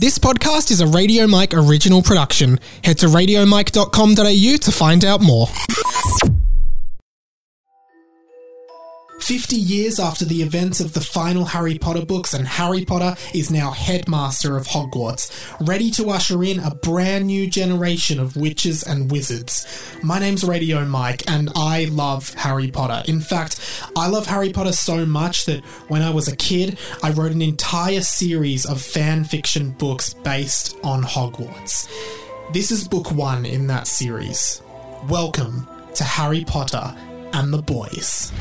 This podcast is a Radio Mike original production. Head to radiomike.com.au to find out more. 50 years after the events of the final Harry Potter books, and Harry Potter is now headmaster of Hogwarts, ready to usher in a brand new generation of witches and wizards. My name's Radio Mike, and I love Harry Potter. In fact, I love Harry Potter so much that when I was a kid, I wrote an entire series of fan fiction books based on Hogwarts. This is book one in that series. Welcome to Harry Potter and the Boys.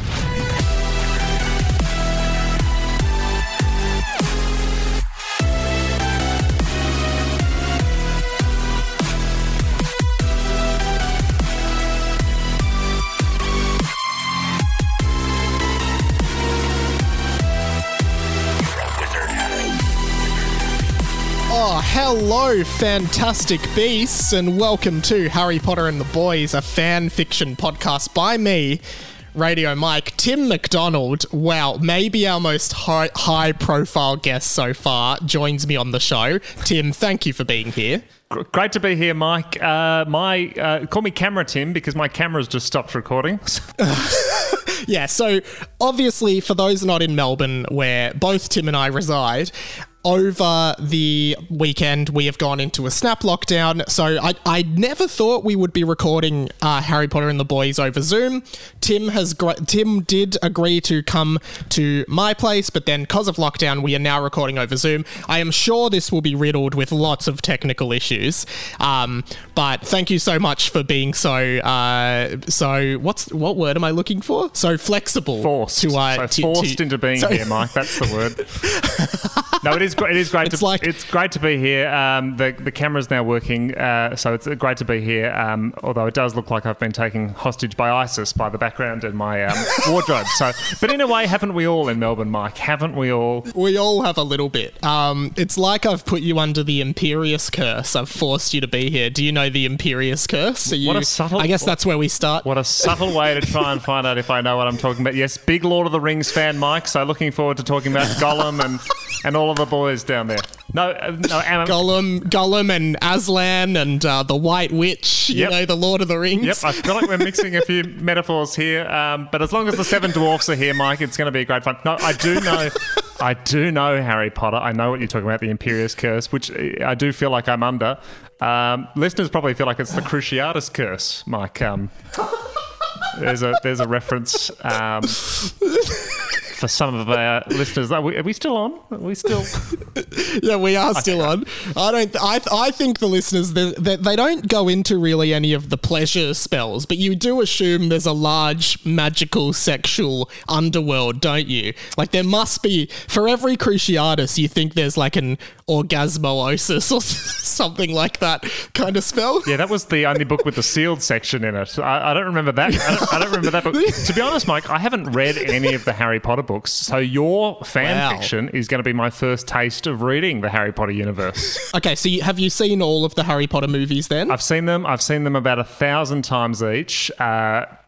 Hello, fantastic beasts, and welcome to Harry Potter and the Boys, a fan fiction podcast by me, Radio Mike. Tim McDonald, wow, maybe our most high-profile guest so far, joins me on the show. Tim, thank you for being here. Great to be here, Mike. Call me Camera Tim because my camera's just stopped recording. Yeah, so obviously for those not in Melbourne, where both Tim and I reside, over the weekend we have gone into a snap lockdown, so I never thought we would be recording Harry Potter and the Boys over Zoom. Tim did agree to come to my place, but then because of lockdown, we are now recording over Zoom. I am sure this will be riddled with lots of technical issues, but thank you so much for being so flexible. Forced into being here, Mike. That's the word. No, it's great to be here. The camera's now working, so it's great to be here. Although it does look like I've been taken hostage by ISIS by the background in my wardrobe. So, but in a way, haven't we all in Melbourne, Mike? Haven't we all? We all have a little bit. It's like I've put you under the imperious curse. I've forced you to be here. Do you know the imperious curse? I guess that's where we start. What a subtle way to try and find out if I know what I'm talking about. Yes, big Lord of the Rings fan, Mike. So looking forward to talking about Gollum and all of the boys down there. No, Gollum and Aslan and the White Witch, yep. You know, the Lord of the Rings. Yep, I feel like we're mixing a few metaphors here, but as long as the Seven Dwarfs are here, Mike, it's going to be great fun. No, I do know Harry Potter. I know what you're talking about, the Imperious Curse, which I do feel like I'm under. Listeners probably feel like it's the Cruciatus Curse, Mike. There's a reference for some of our listeners. Are we still on? Are we still? Yeah, we are still on. I think the listeners, they don't go into really any of the pleasure spells, but you do assume there's a large magical sexual underworld, don't you? Like there must be, for every Cruciatus, you think there's like an orgasmoosis or something like that kind of spell. Yeah, that was the only book with the sealed section in it. I don't remember that. I don't remember that book. To be honest, Mike, I haven't read any of the Harry Potter books, so your fan fiction is going to be my first taste of reading the Harry Potter universe. Okay, so have you seen all of the Harry Potter movies then? I've seen them about 1,000 times each,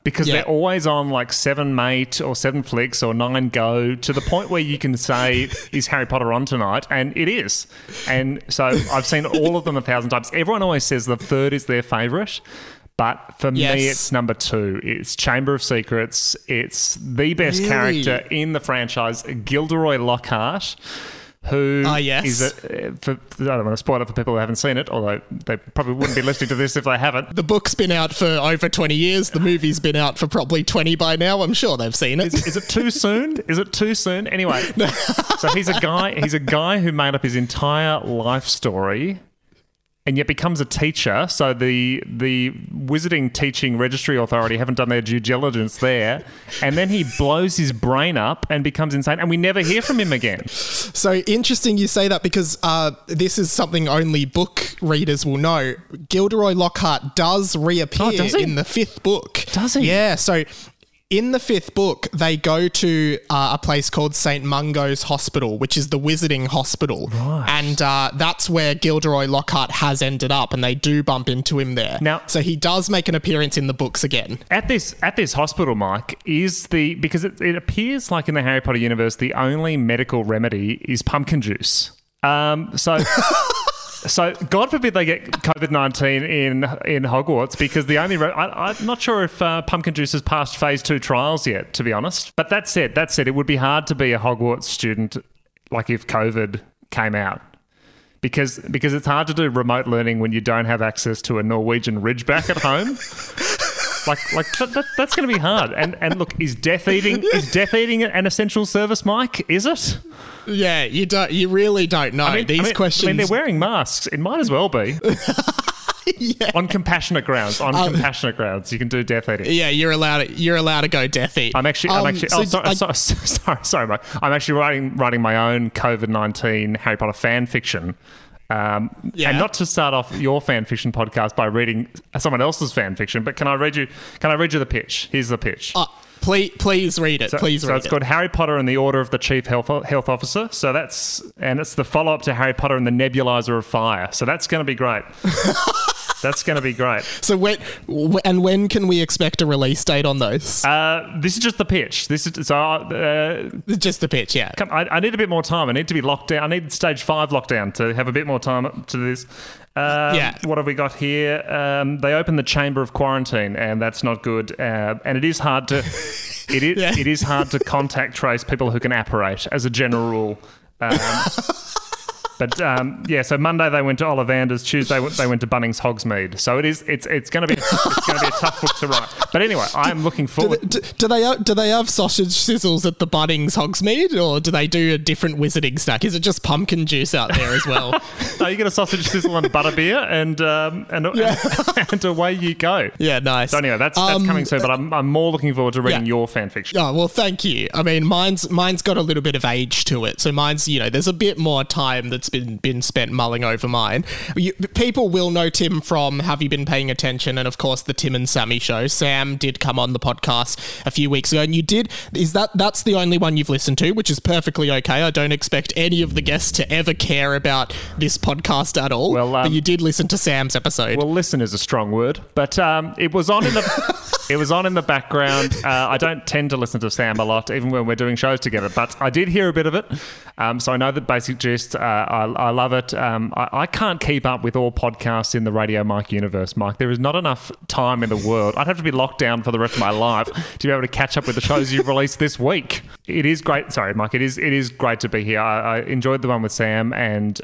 because they're always on like 7mate or 7flix or 9go, to the point where you can say, is Harry Potter on tonight? And it is. And so I've seen all of them 1,000 times. Everyone always says the third is their favourite. But for me, it's number two. It's Chamber of Secrets. It's the best character in the franchise, Gilderoy Lockhart, who is I don't want to spoil it for people who haven't seen it, although they probably wouldn't be listening to this if they haven't. The book's been out for over 20 years. The movie's been out for probably 20 by now. I'm sure they've seen it. Is it too soon? Anyway, no. So he's a guy who made up his entire life story, and yet becomes a teacher, so the Wizarding Teaching Registry Authority haven't done their due diligence there, and then he blows his brain up and becomes insane, and we never hear from him again. So interesting you say that, because this is something only book readers will know. Gilderoy Lockhart does reappear in the fifth book. Does he? Yeah, so in the fifth book, they go to a place called St. Mungo's Hospital, which is the Wizarding Hospital. Right. And that's where Gilderoy Lockhart has ended up, and they do bump into him there. Now, so he does make an appearance in the books again. At this hospital, Mike, because it appears like in the Harry Potter universe, the only medical remedy is pumpkin juice. So So God forbid they get COVID-19 in Hogwarts, because the only I'm not sure if pumpkin juice has passed phase 2 trials yet, to be honest. But that said, it would be hard to be a Hogwarts student, like, if COVID came out. Because it's hard to do remote learning when you don't have access to a Norwegian Ridgeback at home. That's going to be hard. And look, is death eating an essential service, Mike? Is it? Yeah, you really don't know. These questions. They're wearing masks. It might as well be. Yeah. On compassionate grounds. You can do death eating. Yeah, you're allowed to go death eat. Sorry, Mike. I'm actually writing my own COVID-19 Harry Potter fan fiction. And not to start off your fan fiction podcast by reading someone else's fan fiction, but can I read you the pitch? Here's the pitch. Please read it. So it's called Harry Potter and the Order of the Chief Health Officer. So it's the follow-up to Harry Potter and the Nebulizer of Fire. So that's going to be great. That's going to be great. So when can we expect a release date on those? This is just the pitch. Just the pitch, yeah. I need a bit more time. I need to be locked down. I need stage 5 lockdown to have a bit more time to this. What have we got here? They open the chamber of quarantine, and that's not good. And it is hard to it is hard to contact trace people who can apparate as a general rule. So Monday they went to Ollivander's. Tuesday they went to Bunnings Hogsmeade. So it's going to be a tough book to write. But anyway, I'm looking forward. Do they have sausage sizzles at the Bunnings Hogsmeade, or do they do a different wizarding snack? Is it just pumpkin juice out there as well? No, you get a sausage sizzle and butterbeer, and away you go. Yeah, nice. So anyway, that's coming soon. But I'm more looking forward to reading your fan fiction. Oh well, thank you. I mean, mine's got a little bit of age to it, so mine's there's a bit more time that's been spent mulling over mine. People will know Tim from Have You Been Paying Attention, and of course the Tim and Sammy Show. Sam did come on the podcast a few weeks ago, and you did. Is that's the only one you've listened to, which is perfectly okay. I don't expect any of the guests to ever care about this podcast at all. Well, but you did listen to Sam's episode. Well, listen is a strong word, but it was on in the it was on in the background. I don't tend to listen to Sam a lot, even when we're doing shows together, but I did hear a bit of it. So I know the basic gist. I love it. I can't keep up with all podcasts in the Radio Mike universe, Mike. There is not enough time in the world. I'd have to be locked down for the rest of my life to be able to catch up with the shows you've released this week. It is great. Sorry, Mike. It is great to be here. I enjoyed the one with Sam. And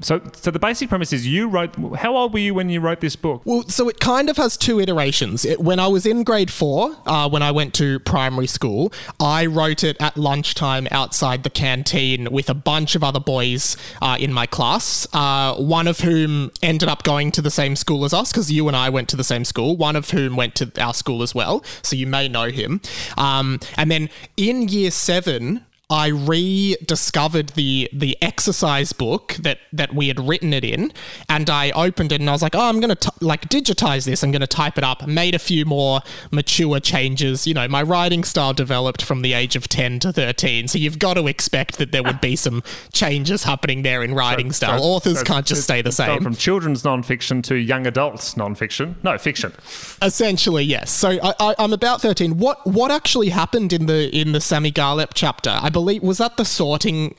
so the basic premise is you wrote... How old were you when you wrote this book? Well, so it kind of has two iterations. When I was in grade 4, when I went to primary school, I wrote it at lunchtime outside the canteen with a bunch of other boys... in my class, one of whom ended up going to the same school as us, because you and I went to the same school, one of whom went to our school as well, so you may know him. And then in year 7... I rediscovered the exercise book that we had written it in, and I opened it and I was like, oh, I'm going to digitize this. I'm going to type it up. Made a few more mature changes. My writing style developed from the age of 10 to 13. So you've got to expect that there would be some changes happening there in writing style. Authors can't just stay the same. From children's nonfiction to young adults nonfiction. No, fiction. Essentially, yes. So I'm about 13. What actually happened in the Sammy Garlep chapter? I believe, was that the sorting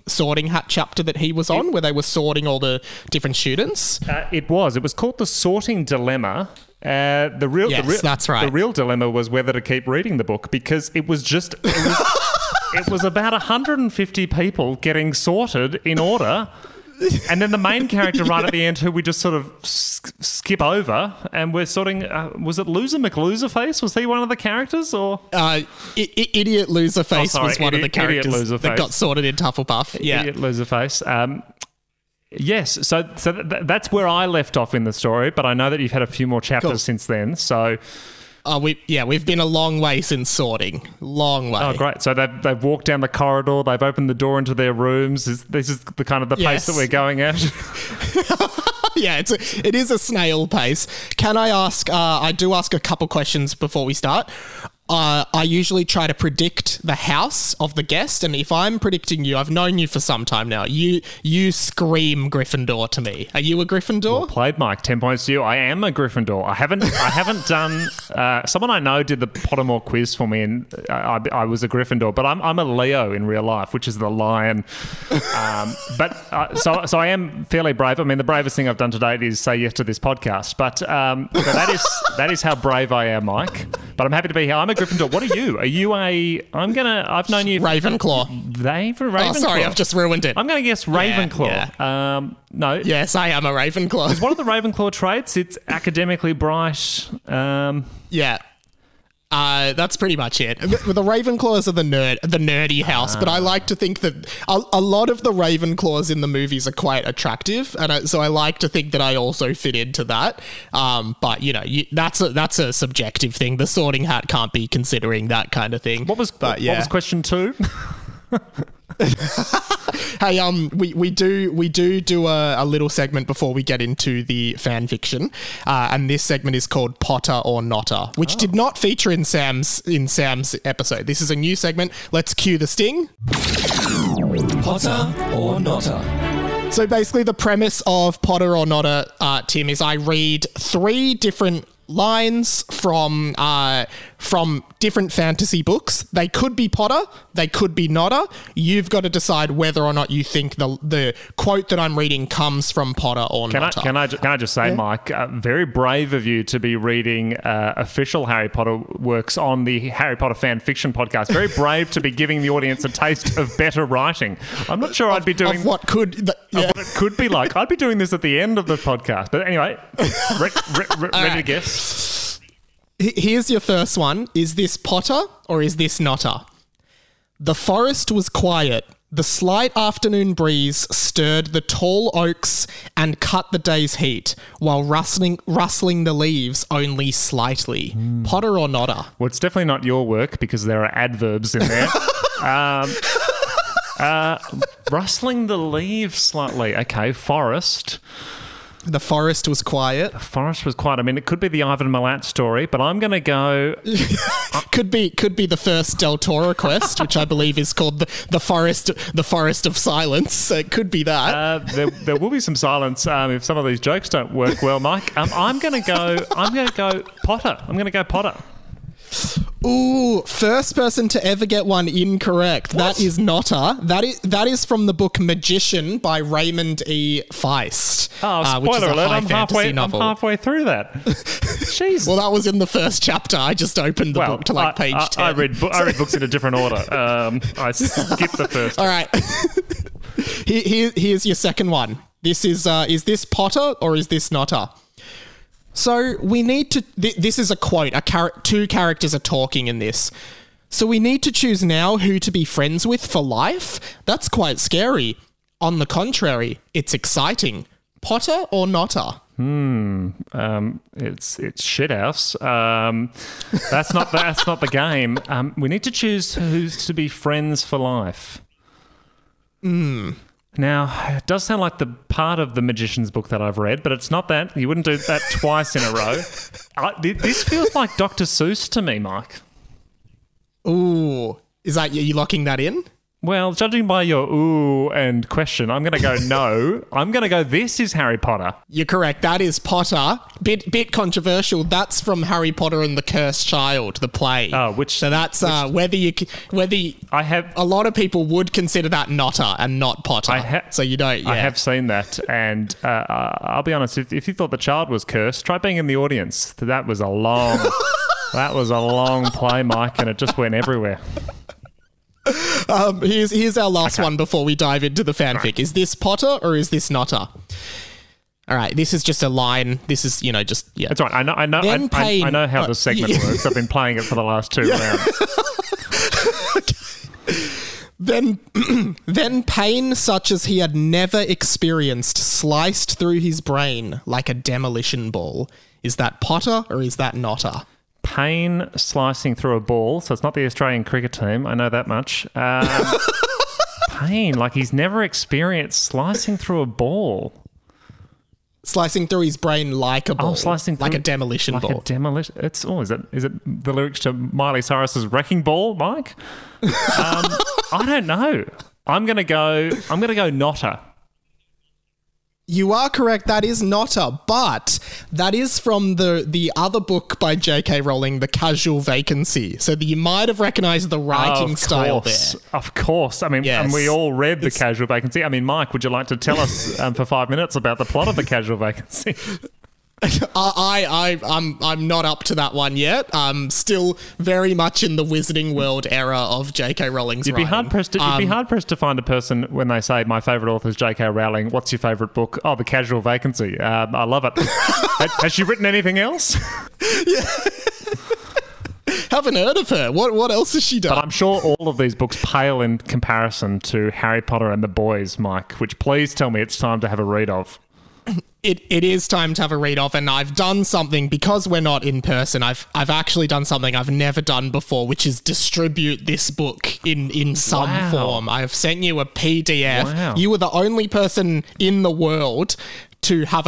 hat chapter that he was on, where they were sorting all the different students? It was called The Sorting Dilemma. That's right. The real dilemma was whether to keep reading the book, because it was about 150 people getting sorted in order. And then the main character right at the end, who we just sort of skip over, and we're sorting... was it Loser McLoserface? Was he one of the characters? Or Idiot Loserface was one of the characters that got sorted in Hufflepuff. Yeah. Idiot Loserface. Yes, so that's where I left off in the story, but I know that you've had a few more chapters since then, so... We've been a long way since sorting. Long way. Oh, great. So they've walked down the corridor. They've opened the door into their rooms. This is the kind of the pace that we're going at. Yeah, it is a snail pace. Can I ask... I do ask a couple questions before we start. I usually try to predict the house of the guest, and if I'm predicting you, I've known you for some time now. You scream Gryffindor to me. Are you a Gryffindor? Well played, Mike. 10 points to you. I am a Gryffindor. I haven't done. Someone I know did the Pottermore quiz for me, and I was a Gryffindor. But I'm a Leo in real life, which is the lion. So I am fairly brave. I mean, the bravest thing I've done to date is say yes to this podcast. But that is how brave I am, Mike. But I'm happy to be here. I'm a Gryffindor. What are you? Are you a... I've known you... Ravenclaw. Ravenclaw. Oh, sorry. I've just ruined it. I'm going to guess Ravenclaw. Yeah. No. Yes, I am a Ravenclaw. It's one of the Ravenclaw traits. It's academically bright. Yeah. That's pretty much it. The Ravenclaws are the nerdy house, but I like to think that a lot of the Ravenclaws in the movies are quite attractive, and so I like to think that I also fit into that. But you know, that's a subjective thing. The Sorting Hat can't be considering that kind of thing. What was question 2? Hey, we do a little segment before we get into the fan fiction, and this segment is called Potter or Notter, which did not feature in Sam's episode. This is a new segment. Let's cue the sting. Potter or Notter. So basically, the premise of Potter or Notter, Tim, is I read 3 different lines from different fantasy books. They could be Potter, they could be Notter. You've got to decide whether or not you think the quote that I'm reading comes from Potter or Notter. Can I just say, yeah, Mike, very brave of you to be reading official Harry Potter works on the Harry Potter fan fiction podcast. Very brave to be giving the audience a taste of better writing. I'm not sure I'd be doing... what it could be like. I'd be doing this at the end of the podcast. But anyway, ready to guess? Here's your first one. Is this Potter or is this Notter? The forest was quiet. The slight afternoon breeze stirred the tall oaks and cut the day's heat, while rustling the leaves only slightly. Potter or Notter? Well, it's definitely not your work because there are adverbs in there. Rustling the leaves slightly. Okay, forest. The forest was quiet. The forest was quiet. I mean, it could be the Ivan Milat story, but I'm going to go... could be the first Del Toro quest, which I believe is called the Forest of Silence. So it could be that. There will be some silence if some of these jokes don't work well, Mike. I'm going to go Potter. I'm going to go Potter. Ooh, first person to ever get one incorrect. What? That is Notter. That is from the book Magician by Raymond E. Feist. Oh, spoiler alert, I'm halfway through that. Jeez. Well, that was in the first chapter. I just opened the book to page 10. I read books in a different order. I skipped the first. All right. Here's your second one. This is this Potter or is this Notter? So we need to... This is a quote. Two characters are talking in this. So we need to choose now who to be friends with for life? That's quite scary. On the contrary, it's exciting. Potter or Notter? It's shit house. That's not the game. We need to choose who's to be friends for life. Now, it does sound like the part of the Magician's book that I've read, but it's not that. You wouldn't do that twice in a row. This feels like Dr. Seuss to me, Mike. Ooh. Is that... Are you locking that in? Well, judging by your ooh and question, I'm going to go no. I'm going to go this is Harry Potter. You're correct. That is Potter. Bit controversial. That's from Harry Potter and the Cursed Child, the play. Oh, which... So that's I have... A lot of people would consider that Notter and not Potter. So you don't... Yeah. I have seen that. And I'll be honest, if you thought the child was cursed, try being in the audience. That was a long play, Mike, and it just went everywhere. Here's our last one before we dive into the fanfic. Is this Potter or is this Notter? All right, this is just a line. This is, just... Yeah. That's right. I know how the segment works. I've been playing it for the last 2 rounds. Then pain such as he had never experienced sliced through his brain like a demolition ball. Is that Potter or is that Notter? Pain slicing through a ball, so it's not the Australian cricket team. I know that much. Pain, like he's never experienced slicing through a ball. Slicing through his brain like a ball. Oh, slicing through, like a demolition ball. Like a demolition... It's, oh, is it the lyrics to Miley Cyrus's Wrecking Ball, Mike? I don't know. I'm going to go Notter. You are correct. That is Notter, but that is from the other book by J.K. Rowling, The Casual Vacancy. So you might have recognised the writing style there. Of course. I mean, yes. And we all read The Casual Vacancy. I mean, Mike, would you like to tell us for 5 minutes about the plot of The Casual Vacancy? I'm not up to that one yet. I'm still very much in the Wizarding World era of J.K. Rowling's writing. You'd be hard-pressed to find a person when they say, my favourite author is J.K. Rowling, what's your favourite book? Oh, The Casual Vacancy. I love it. Has she written anything else? Yeah. Haven't heard of her. What else has she done? But I'm sure all of these books pale in comparison to Harry Potter and the Boys, Mike, which please tell me it's time to have a read of. It is time to have a read off, and I've done something because we're not in person. I've actually done something I've never done before, which is distribute this book in some form. I have sent you a PDF. Wow. You were the only person in the world to have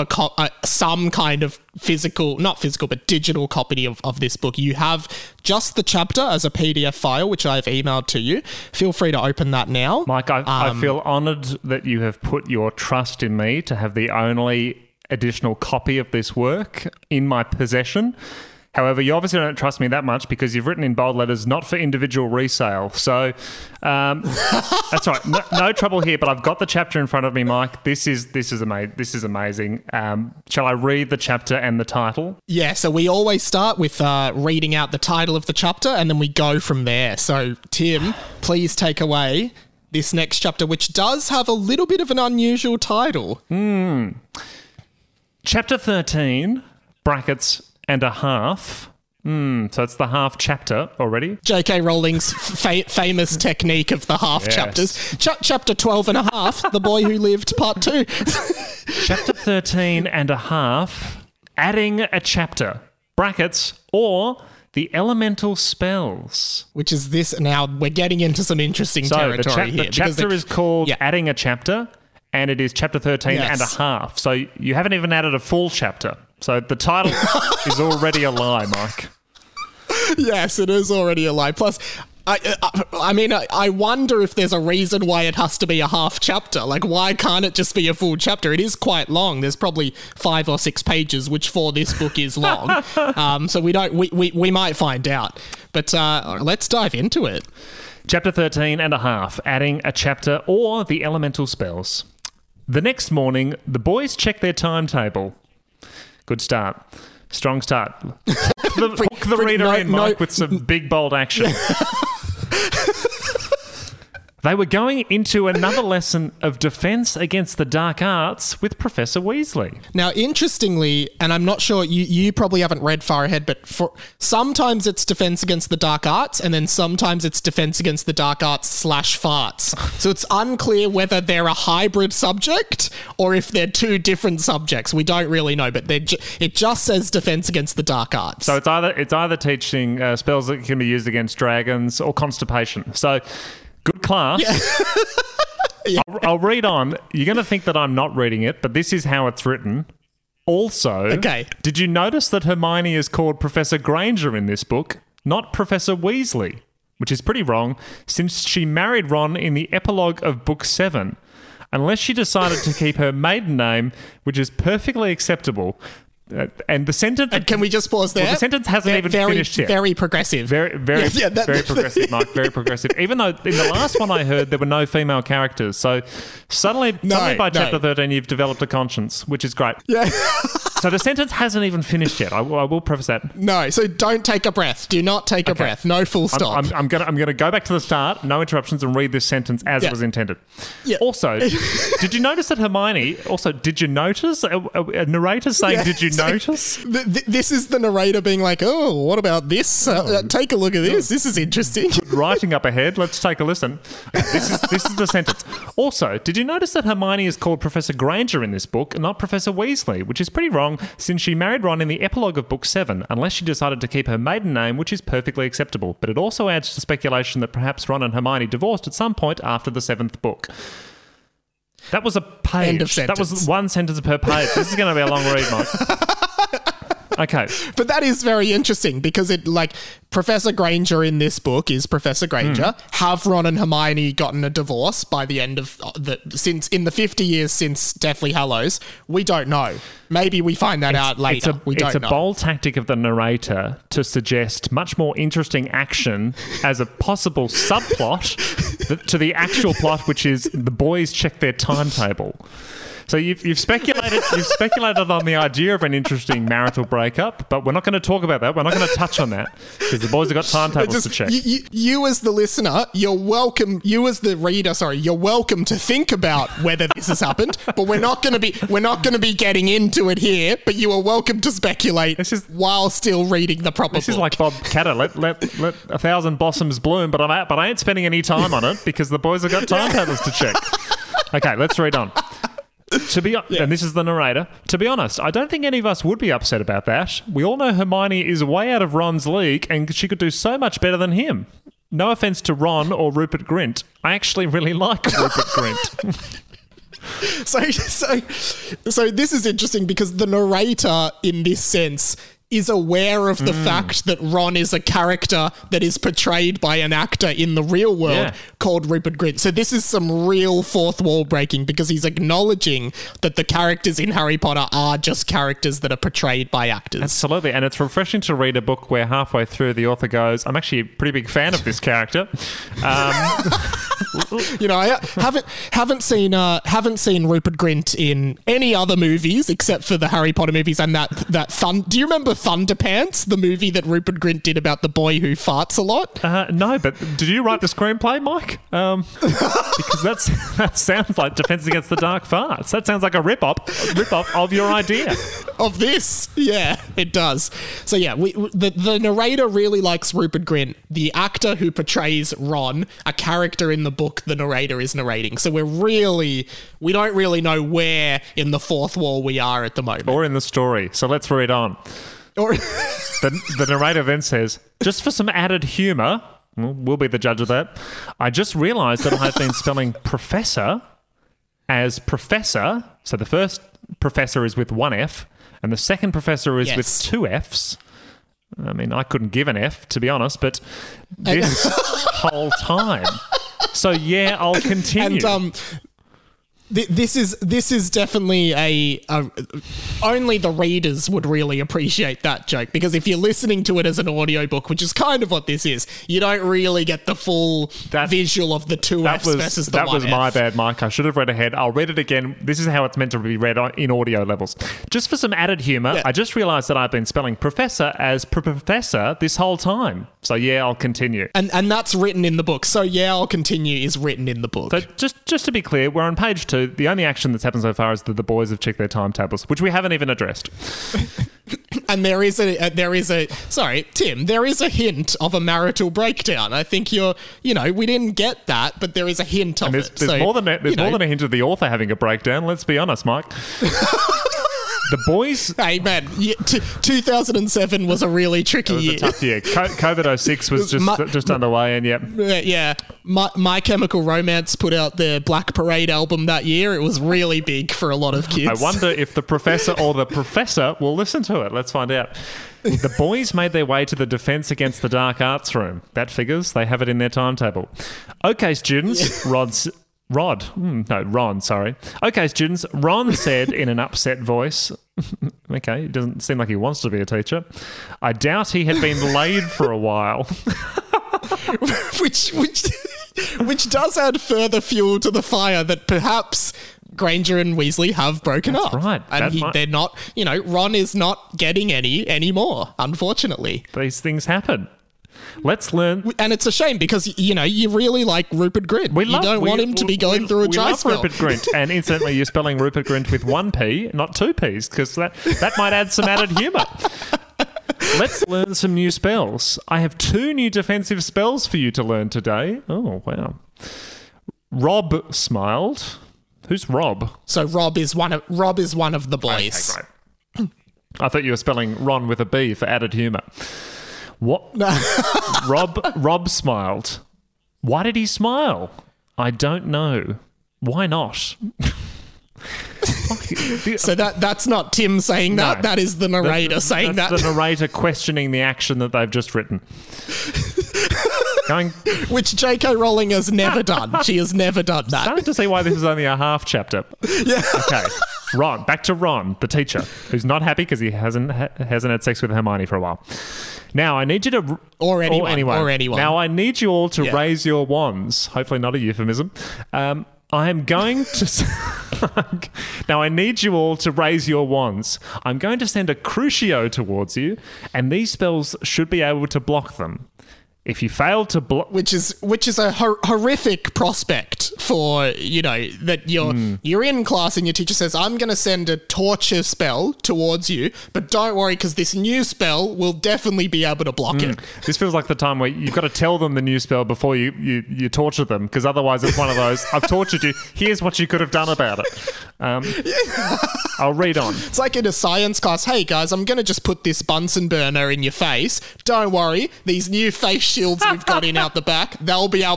some kind of physical, not physical, but digital copy of this book. You have just the chapter as a PDF file, which I've emailed to you. Feel free to open that now. Mike, I feel honoured that you have put your trust in me to have the only additional copy of this work in my possession. However, you obviously don't trust me that much because you've written in bold letters, not for individual resale. So that's right. No trouble here, but I've got the chapter in front of me, Mike. This is amazing. Shall I read the chapter and the title? Yeah, so we always start with reading out the title of the chapter and then we go from there. So, Tim, please take away this next chapter, which does have a little bit of an unusual title. Chapter 13, brackets... and a half. So it's the half chapter already. J.K. Rowling's famous technique of the half chapters. Chapter 12 and a half, The Boy Who Lived, Part 2. Chapter 13 and a half, adding a chapter, brackets, or the elemental spells. Which is this, now we're getting into some interesting territory here. The chapter is called Adding a Chapter, and it is chapter 13 and a half. So you haven't even added a full chapter. So the title is already a lie, Mike. Yes, it is already a lie. Plus, I mean, I wonder if there's a reason why it has to be a half chapter. Like, why can't it just be a full chapter? It is quite long. There's probably 5 or 6 pages, which for this book is long. So we might find out. But let's dive into it. Chapter 13 and a half, adding a chapter or the elemental spells. The next morning, the boys check their timetable. Good start. Strong start. Hook the reader in, Mike, with some big, bold action. They were going into another lesson of Defence Against the Dark Arts with Professor Weasley. Now, interestingly, and I'm not sure, you probably haven't read far ahead, but sometimes it's Defence Against the Dark Arts, and then sometimes it's Defence Against the Dark Arts /farts. So it's unclear whether they're a hybrid subject or if they're two different subjects. We don't really know, but it just says Defence Against the Dark Arts. So it's either teaching spells that can be used against dragons or constipation. So... good class. Yeah. Yeah. I'll read on. You're going to think that I'm not reading it, but this is how it's written. Also, Did you notice that Hermione is called Professor Granger in this book, not Professor Weasley, which is pretty wrong, since she married Ron in the epilogue of Book 7, unless she decided to keep her maiden name, which is perfectly acceptable. And the sentence... and can we just pause there? Well, the sentence hasn't even finished yet. Very progressive. Very progressive, Mike. Very progressive. Even though in the last one I heard there were no female characters. So suddenly by chapter 13 you've developed a conscience, which is great. Yeah. So the sentence hasn't even finished yet. I will preface that. No, so don't take a breath. Do not take a breath. No full stop. I'm going to go back to the start, no interruptions, and read this sentence as it was intended. Yeah. Also, did you notice that Hermione... Also, did you notice? A narrator saying, did you notice? This is the narrator being like, oh, what about this? Take a look at this. This is interesting. Writing up ahead. Let's take a listen. This is the sentence. Also, did you notice that Hermione is called Professor Granger in this book and not Professor Weasley, which is pretty wrong since she married Ron in the epilogue of Book 7, unless she decided to keep her maiden name, which is perfectly acceptable. But it also adds to speculation that perhaps Ron and Hermione divorced at some point after the 7th book. That was a page. End of sentence. That was one sentence per page. This is going to be a long read, Mike. Okay. But that is very interesting because it, like, Professor Granger in this book is Professor Granger. Have Ron and Hermione gotten a divorce by the end of in the 50 years since Deathly Hallows? We don't know. Maybe we find that out later. We don't know. It's a bold tactic of the narrator to suggest much more interesting action as a possible subplot to the actual plot, which is the boys check their timetable. So you've speculated on the idea of an interesting marital breakup, but we're not going to talk about that. We're not going to touch on that because the boys have got timetables to check. You as the listener, you're welcome. You as the reader, sorry, you're welcome to think about whether this has happened. But we're not going to be getting into it here. But you are welcome to speculate while still reading the proper book. This is like Bob Catter. Let 1,000 blossoms bloom, but I ain't spending any time on it because the boys have got timetables to check. Okay, let's read on. And this is the narrator, to be honest, I don't think any of us would be upset about that. We all know Hermione is way out of Ron's league and she could do so much better than him. No offense to Ron or Rupert Grint. I actually really like Rupert Grint. So this is interesting because the narrator in this sense is aware of the fact that Ron is a character that is portrayed by an actor in the real world called Rupert Grint. So this is some real fourth wall breaking because he's acknowledging that the characters in Harry Potter are just characters that are portrayed by actors. Absolutely. And it's refreshing to read a book where halfway through the author goes, I'm actually a pretty big fan of this character. You know, I haven't seen Rupert Grint in any other movies except for the Harry Potter movies and that fun. Do you remember Thunderpants, the movie that Rupert Grint did about the boy who farts a lot? No, but did you write the screenplay, Mike? Because that sounds like Defense Against the Dark Farts. That sounds like a rip-off of your idea. Of this, yeah, it does. So yeah, the narrator really likes Rupert Grint, the actor who portrays Ron, a character in the book the narrator is narrating. So we don't really know where in the fourth wall we are at the moment. Or in the story. So let's read on. The narrator then says, just for some added humour, we'll be the judge of that, I just realised that I've been spelling professor as professor. So the first professor is with one F and the second professor is with two Fs. I mean, I couldn't give an F, to be honest, but this whole time. So, yeah, I'll continue. And this is definitely a only the readers would really appreciate that joke because if you're listening to it as an audiobook, which is kind of what this is, you don't really get the full visual of the two Fs versus the one F. That was my bad, Mike. I should have read ahead. I'll read it again. This is how it's meant to be read in audio levels. Just for some added humour, I just realised that I've been spelling professor as professor this whole time. So, yeah, I'll continue. And that's written in the book. So, yeah, I'll continue is written in the book. So, just to be clear, we're on page 2. The only action that's happened so far is that the boys have checked their timetables, which we haven't even addressed. And there is a hint of a marital breakdown. I think we didn't get that, but there is a hint of it. There's more than a hint of the author having a breakdown. Let's be honest, Mike. The boys... Hey, man, 2007 was a really tricky year. It was a tough year. COVID 06 was just underway and, yep. Yeah. My Chemical Romance put out their Black Parade album that year. It was really big for a lot of kids. I wonder if the professor or the professor will listen to it. Let's find out. The boys made their way to the Defense Against the Dark Arts room. That figures. They have it in their timetable. Okay, students. Ron. Okay, students, Ron said in an upset voice, okay, it doesn't seem like he wants to be a teacher, I doubt he had been laid for a while. which does add further fuel to the fire that perhaps Granger and Weasley have broken up. That's right. And they're not, Ron is not getting any anymore, unfortunately. These things happen. Let's learn. And it's a shame because, you really like Rupert Grint. We don't want him to be going through a dry spell. Rupert Grint. And incidentally, you're spelling Rupert Grint with one P, not two Ps, because that might add some added humour. Let's learn some new spells. I have 2 new defensive spells for you to learn today. Oh, wow. Rob smiled. Who's Rob? So Rob is one of the boys. Okay, great. I thought you were spelling Ron with a B for added humour. What? No. Rob smiled. Why did he smile? I don't know. why not? So that's not Tim saying that. No. That is the narrator saying that. That's the narrator questioning the action that they've just written. Which J.K. Rowling has never done. She has never done that. Starting to see why this is only a half chapter. Yeah. Okay. Ron. Back to Ron, the teacher, who's not happy because he hasn't had sex with Hermione for a while. Now I need you to... Or anyone. Now I need you all to raise your wands. Hopefully not a euphemism. Now I need you all to raise your wands. I'm going to send a Crucio towards you, and these spells should be able to block them. If you fail to block... Which is a horrific prospect for, that you're in class and your teacher says, I'm going to send a torture spell towards you, but don't worry because this new spell will definitely be able to block it. This feels like the time where you've got to tell them the new spell before you torture them, because otherwise it's one of those, I've tortured you, here's what you could have done about it. I'll read on. It's like in a science class, hey guys, I'm going to just put this Bunsen burner in your face. Don't worry, these new face shields we've got in out the back, they'll be able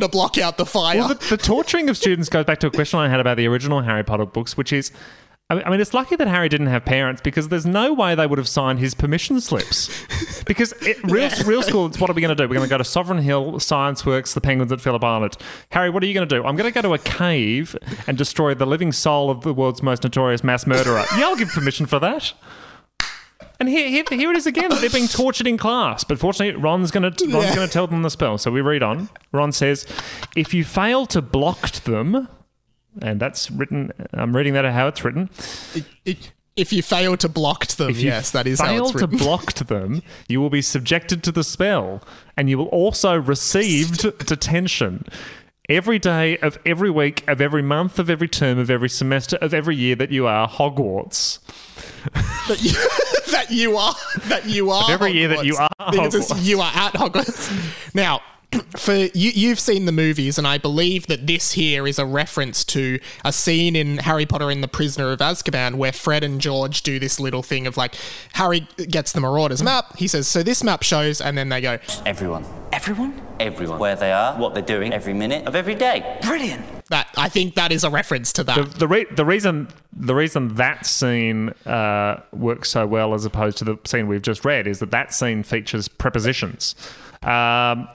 to block out the fire. Well, the torturing of students goes back to a question I had about the original Harry Potter books, which is, I mean, it's lucky that Harry didn't have parents, because there's no way they would have signed his permission slips. Because real school, it's what are we going to do? We're going to go to Sovereign Hill, Science Works, the penguins at Phillip Island. Harry, what are you going to do? I'm going to go to a cave and destroy the living soul of the world's most notorious mass murderer. Yeah, I'll give permission for that. And here it is again. They're being tortured in class. But fortunately, Ron's going to tell them the spell. So we read on. Ron says, if you fail to block them, and that's written, I'm reading that how it's written. If you fail to block them, yes, that is how it's written. If you fail to block them, you will be subjected to the spell. And you will also receive detention. Every day of every week, of every month, of every term, of every semester, of every year that you are Hogwarts. That you are. Every year that you are Hogwarts. You are at Hogwarts. Now, for you've seen the movies, and I believe that this here is a reference to a scene in Harry Potter and the Prisoner of Azkaban where Fred and George do this little thing of like, Harry gets the Marauders' Map. He says, so this map shows, and then they go, everyone. Everyone? Everyone. Where they are, what they're doing, every minute of every day. Brilliant. That, I think that is a reference to that. The reason that scene works so well as opposed to the scene we've just read is that scene features prepositions. Whereas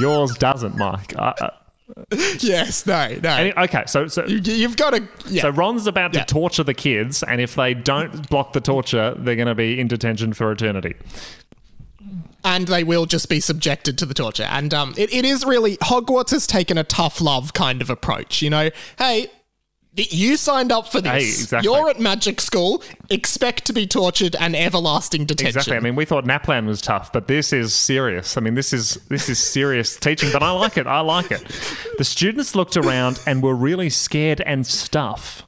yours doesn't, Mike. Yes, no. Okay, so you've got to... Yeah. So Ron's about to torture the kids, and if they don't block the torture, they're going to be in detention for eternity. And they will just be subjected to the torture. And it is really... Hogwarts has taken a tough love kind of approach, Hey, you signed up for this. Hey, exactly. You're at magic school. Expect to be tortured and everlasting detention. Exactly. I mean, we thought Naplan was tough, but this is serious. I mean, this is serious teaching, but I like it. I like it. The students looked around and were really scared and stuff.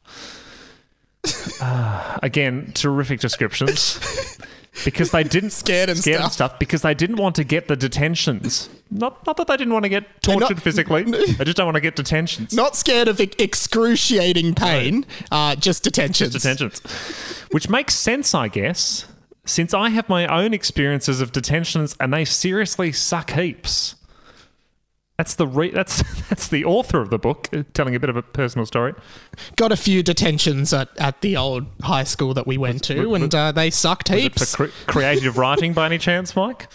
Again, terrific descriptions. Because they didn't scared and stuff because they didn't want to get the detentions. Not that they didn't want to get tortured physically. They just don't want to get detentions. Not scared of excruciating pain, just detentions. Just detentions. Which makes sense, I guess, since I have my own experiences of detentions and they seriously suck heaps. That's the author of the book telling a bit of a personal story. Got a few detentions at the old high school that we went to, and they sucked heaps. Was it for creative writing by any chance, Mike?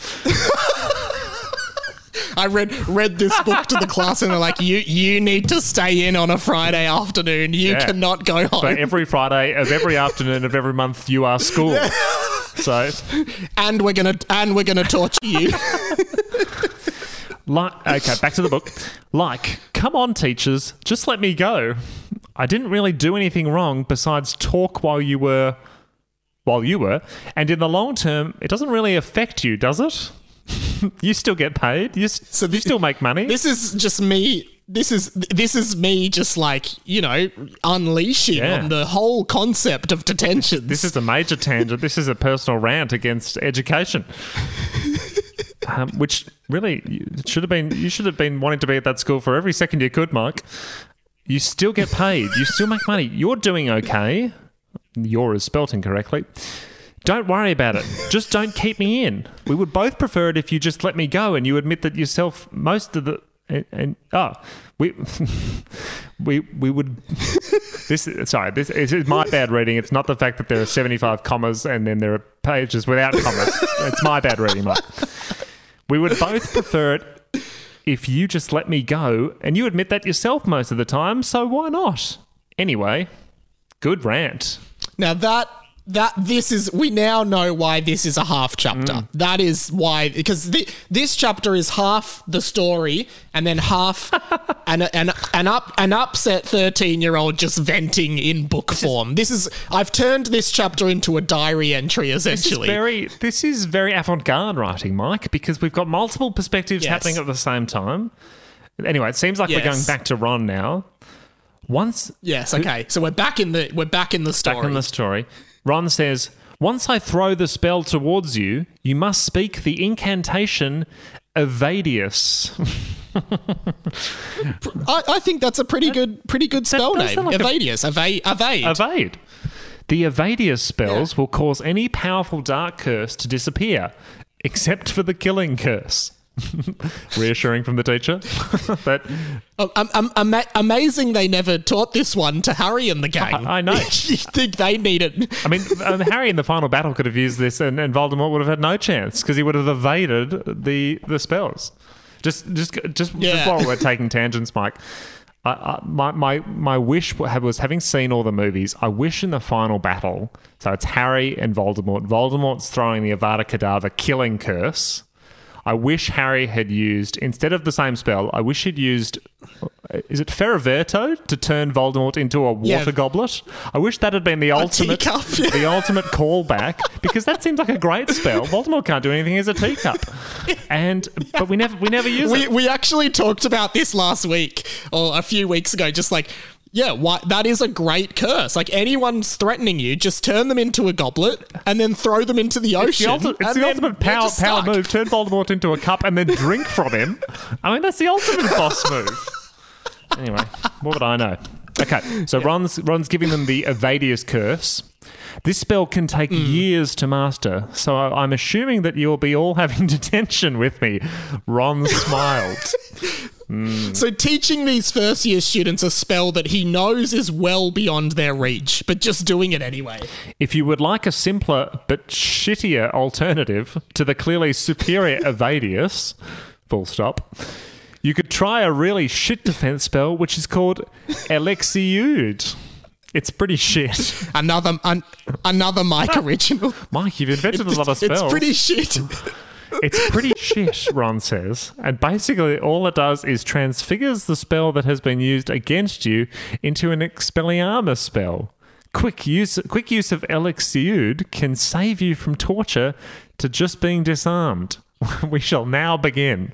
I read this book to the class, and they're like, "You need to stay in on a Friday afternoon. You cannot go home." So every Friday of every afternoon of every month, you are school. Yeah. So, and we're gonna torture you. Okay, back to the book. Come on, teachers, just let me go. I didn't really do anything wrong besides talk while you were, and in the long term, it doesn't really affect you, does it? You still get paid. You still make money. This is just me. This is me just unleashing on the whole concept of detentions. This is a major tangent. This is a personal rant against education. Which really you should have been wanting to be at that school for every second you could, Mike. You still get paid. You still make money. You're doing okay. You're is spelt incorrectly. Don't worry about it. Just don't keep me in. We would both prefer it if you just let me go and you admit that yourself most of the We would. This is my bad reading. It's not the fact that there are 75 commas and then there are pages without commas. It's my bad reading, Mike. We would both prefer it if you just let me go, and you admit that yourself most of the time. So why not? Anyway, good rant. Now we now know why this is a half chapter. That is why, because this chapter is half the story and then half an upset 13-year-old just venting in book form. I've turned this chapter into a diary entry, essentially. This is very avant-garde writing, Mike, because we've got multiple perspectives happening at the same time. Anyway, it seems like we're going back to Ron now. So we're back in the story. Back in the story. Ron says, once I throw the spell towards you, you must speak the incantation Evadius. I think that's a pretty good spell name. Like Evadius. Evade. The Evadius spells will cause any powerful dark curse to disappear, except for the killing curse. Reassuring from the teacher. But amazing they never taught this one to Harry and the gang. I know. You think they need it? I mean, Harry in the final battle could have used this and Voldemort would have had no chance because he would have evaded the spells. Just while we're taking tangents, Mike, my wish was, having seen all the movies, I wish in the final battle, so it's Harry and Voldemort. Voldemort's throwing the Avada Kedavra killing curse. I wish Harry had used, instead of the same spell, I wish he'd used, is it Ferroverto to turn Voldemort into a water goblet? I wish that had been the ultimate callback, because that seems like a great spell. Voldemort can't do anything as a teacup. But we never use it. We actually talked about this last week, or a few weeks ago, just like, that is a great curse. Like, anyone's threatening you, just turn them into a goblet and then throw them into the ocean. It's the ultimate power move. Turn Voldemort into a cup and then drink from him. I mean, that's the ultimate boss move. Anyway, what would I know? Okay, so Ron's giving them the Evadius curse. This spell can take years to master, so I'm assuming that you'll be all having detention with me. Ron smiled. So teaching these first-year students a spell that he knows is well beyond their reach, but just doing it anyway. If you would like a simpler but shittier alternative to the clearly superior Evadius, full stop, you could try a really shit defense spell which is called Elixiud. It's pretty shit. Another Mike original. Mike, you've invented a lot of spells. It's pretty shit. It's pretty shit, Ron says. And basically all it does is transfigures the spell that has been used against you into an Expelliarmus spell. Quick use of Elixiud can save you from torture to just being disarmed. We shall now begin.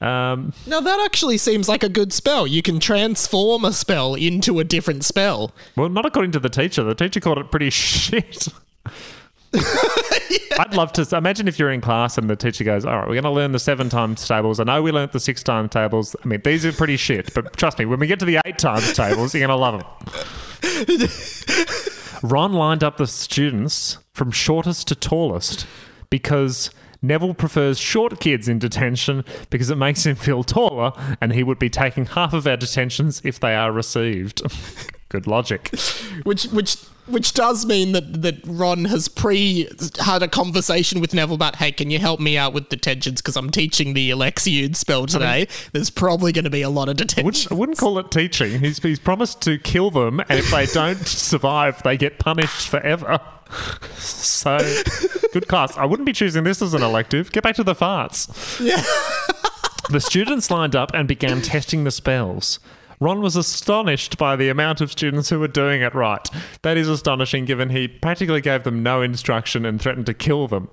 Now that actually seems like a good spell. You can transform a spell into a different spell. Well, not according to the teacher. The teacher called it pretty shit. I'd love to imagine if you're in class and the teacher goes, all right, we're going to learn the 7 times tables. I know we learnt the 6 times tables. I mean, these are pretty shit, but trust me, when we get to the 8 times tables, you're going to love them. Ron lined up the students from shortest to tallest because Neville prefers short kids in detention because it makes him feel taller and he would be taking half of our detentions if they are received. Good logic. Which does mean that Ron has had a conversation with Neville about, hey, can you help me out with detentions because I'm teaching the Elixiud spell today. There's probably going to be a lot of detentions. I wouldn't call it teaching. He's promised to kill them, and if they don't survive, they get punished forever. So, good class. I wouldn't be choosing this as an elective. Get back to the farts. Yeah. The students lined up and began testing the spells. Ron was astonished by the amount of students who were doing it right. That is astonishing, given he practically gave them no instruction and threatened to kill them.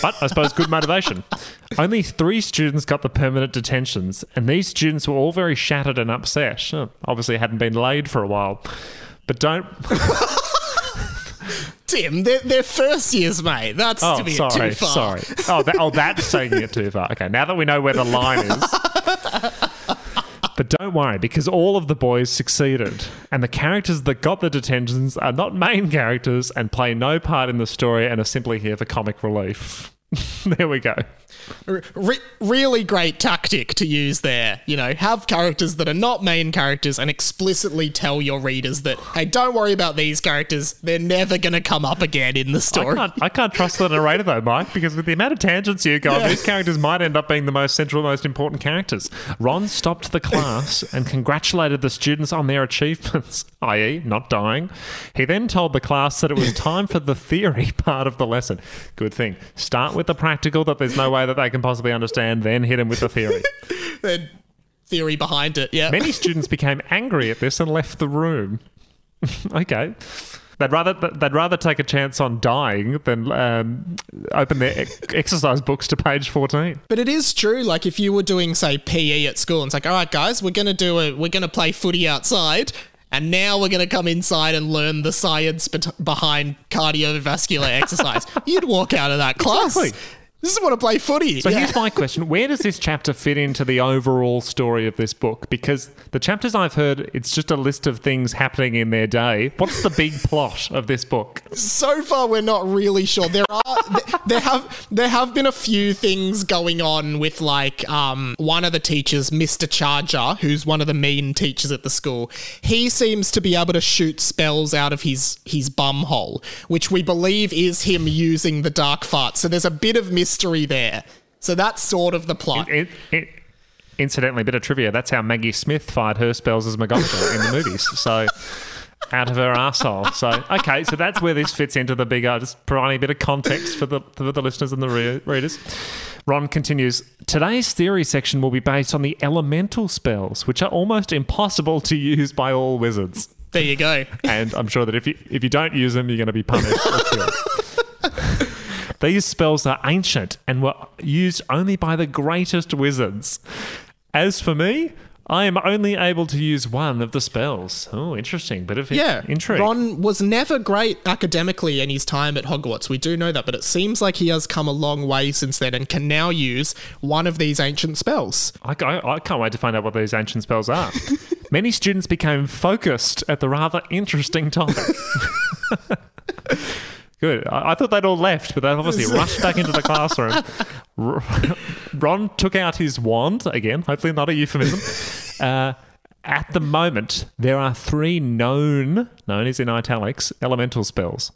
But I suppose good motivation. Only 3 students got the permanent detentions, and these students were all very shattered and upset. Obviously hadn't been laid for a while. But don't... Tim, they're first years, mate. That's too far. Sorry. That's taking it too far. Okay, now that we know where the line is... But don't worry, because all of the boys succeeded, and the characters that got the detentions are not main characters and play no part in the story and are simply here for comic relief. There we go. Really great tactic to use there. You know, have characters that are not main characters and explicitly tell your readers that, hey, don't worry about these characters. They're never going to come up again in the story. I can't trust the narrator though, Mike, because with the amount of tangents you go, these characters might end up being the most central, most important characters. Ron stopped the class and congratulated the students on their achievements, i.e. not dying. He then told the class that it was time for the theory part of the lesson. Good thing. Start with the practical that there's no way that they can possibly understand, then hit him with the theory. The theory behind it, yeah. Many students became angry at this and left the room. Okay. They'd rather take a chance on dying than open their exercise books to page 14. But it is true. Like if you were doing, say, PE at school, and it's like, all right, guys, we're gonna play footy outside, and now we're gonna come inside and learn the science behind cardiovascular exercise. You'd walk out of that class. Exactly. This is what I play footy. So here's my question. Where does this chapter fit into the overall story of this book? Because the chapters I've heard, it's just a list of things happening in their day. What's the big plot of this book? So far, we're not really sure. There have been a few things going on with, like, one of the teachers, Mr. Charger, who's one of the mean teachers at the school. He seems to be able to shoot spells out of his bum hole, which we believe is him using the dark fart. So there's a bit of mystery there. So that's sort of the plot. Incidentally, a bit of trivia. That's how Maggie Smith fired her spells as McGonagall in the movies. So out of her arsehole. So, okay, so that's where this fits into the bigger, just providing a bit of context for the listeners and the readers. Ron continues, today's theory section will be based on the elemental spells, which are almost impossible to use by all wizards. There you go. And I'm sure that if you don't use them, you're going to be punished or killed. These spells are ancient and were used only by the greatest wizards. As for me, I am only able to use one of the spells. Oh, interesting. Bit of intrigue. Ron was never great academically in his time at Hogwarts. We do know that, but it seems like he has come a long way since then and can now use one of these ancient spells. I can't wait to find out what these ancient spells are. Many students became focused at the rather interesting topic. Good. I thought they'd all left, but they obviously rushed back into the classroom. Ron took out his wand, again, hopefully not a euphemism. At the moment, there are three known is in italics, elemental spells.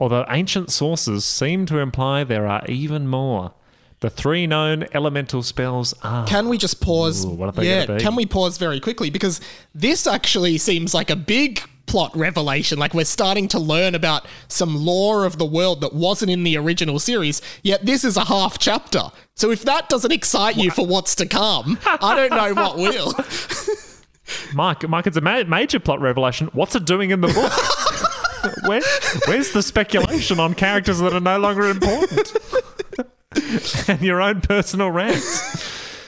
Although ancient sources seem to imply there are even more. The three known elemental spells are... Can we just pause? Ooh, what are they going to be? Can we pause very quickly? Because this actually seems like a big... plot revelation. Like, we're starting to learn about some lore of the world that wasn't in the original series, yet this is a half chapter. So if that doesn't excite you for what's to come, I don't know what will. Mike, it's a major plot revelation. What's it doing in the book? Where's the speculation on characters that are no longer important? And your own personal rants.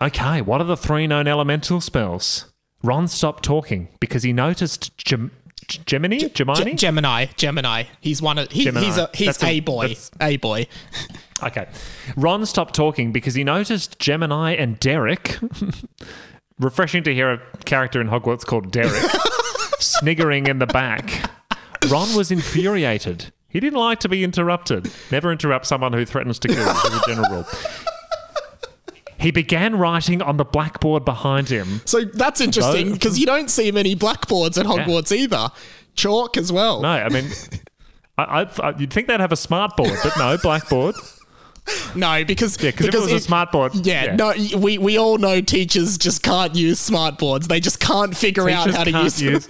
Okay, what are the three known elemental spells? Ron stopped talking because he noticed Gemini. He's one of Gemini. He's a boy. Okay. Ron stopped talking because he noticed Gemini and Derek. Refreshing to hear a character in Hogwarts called Derek sniggering in the back. Ron was infuriated. He didn't like to be interrupted. Never interrupt someone who threatens to kill him, as a general rule. He began writing on the blackboard behind him. So that's interesting because you don't see many blackboards at Hogwarts either. Chalk as well. No, I mean, you'd think they'd have a smart board, but no, blackboard. No, because it was a smart board. No, we all know teachers just can't use smart boards. They just can't figure out how to use them.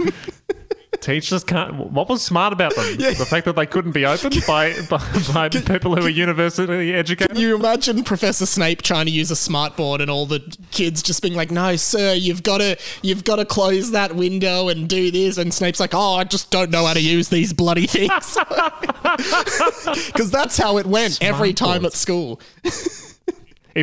Teachers can't... What was smart about them? Yeah. The fact that they couldn't be opened by people who were university educated? Can you imagine Professor Snape trying to use a smartboard and all the kids just being like, no, sir, you've got to close that window and do this. And Snape's like, oh, I just don't know how to use these bloody things. Because that's how it went every time at school.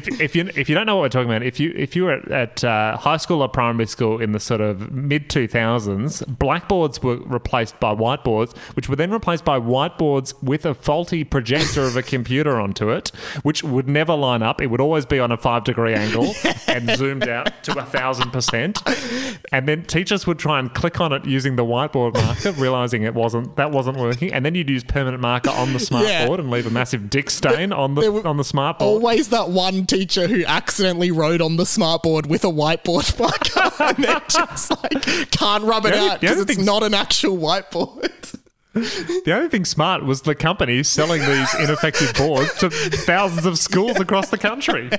If you don't know what we're talking about, if you were at high school or primary school in the sort of mid-2000s, blackboards were replaced by whiteboards, which were then replaced by whiteboards with a faulty projector of a computer onto it, which would never line up. It would always be on a 5-degree angle and zoomed out to 1,000%. And then teachers would try and click on it using the whiteboard marker, realising that wasn't working. And then you'd use permanent marker on the smart board and leave a massive dick stain on the smart board. Always that one teacher who accidentally wrote on the smart board with a whiteboard marker and then just like can't rub it out because it's not an actual whiteboard. The only thing smart was the company selling these ineffective boards to thousands of schools across the country.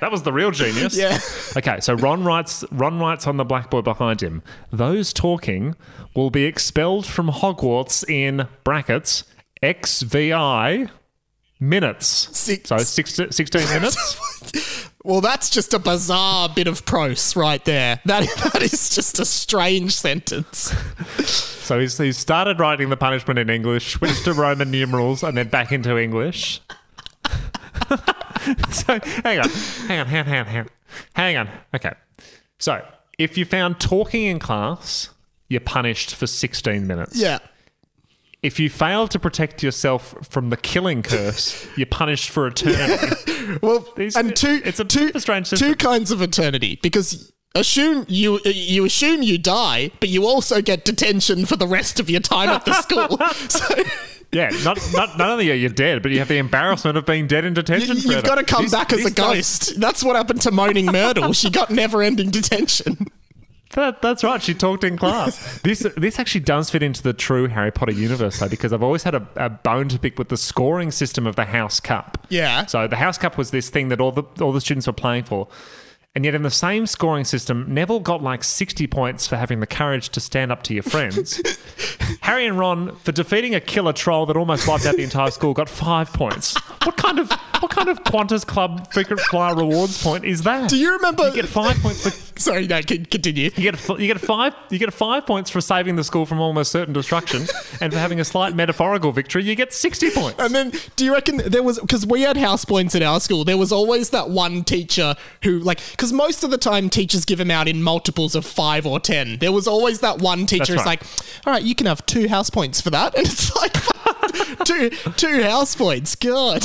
That was the real genius. Yeah. Okay, so Ron writes on the blackboard behind him, "Those talking will be expelled from Hogwarts in brackets XVI minutes." 16 minutes. Well, that's just a bizarre bit of prose right there. That is just a strange sentence. So he started writing the punishment in English, switched to Roman numerals, and then back into English. So hang on. Okay. So if you found talking in class, you're punished for 16 minutes. Yeah. If you fail to protect yourself from the killing curse, you're punished for eternity. Yeah. Well, it's a strange system. Two kinds of eternity, because you assume you die, but you also get detention for the rest of your time at the school. So yeah, not only are you dead, but you have the embarrassment of being dead in detention. You've got to come back as a ghost. That's what happened to Moaning Myrtle. She got never-ending detention. That's right. She talked in class. This actually does fit into the true Harry Potter universe, though, because I've always had a bone to pick with the scoring system of the House Cup. Yeah. So the House Cup was this thing that all the students were playing for. And yet in the same scoring system, Neville got like 60 points for having the courage to stand up to your friends. Harry and Ron, for defeating a killer troll that almost wiped out the entire school, got 5 points. What kind of Qantas Club frequent flyer rewards point is that? Do you remember? You get 5 points for... Sorry, no, continue. You get 5 points for saving the school from almost certain destruction, and for having a slight metaphorical victory, you get 60 points. And then do you reckon there was... Because we had house points at our school. There was always that one teacher who like... Because most of the time, teachers give them out in multiples of 5 or 10. There was always that one teacher who's like, all right, you can have 2 house points for that. And it's like, two house points, God.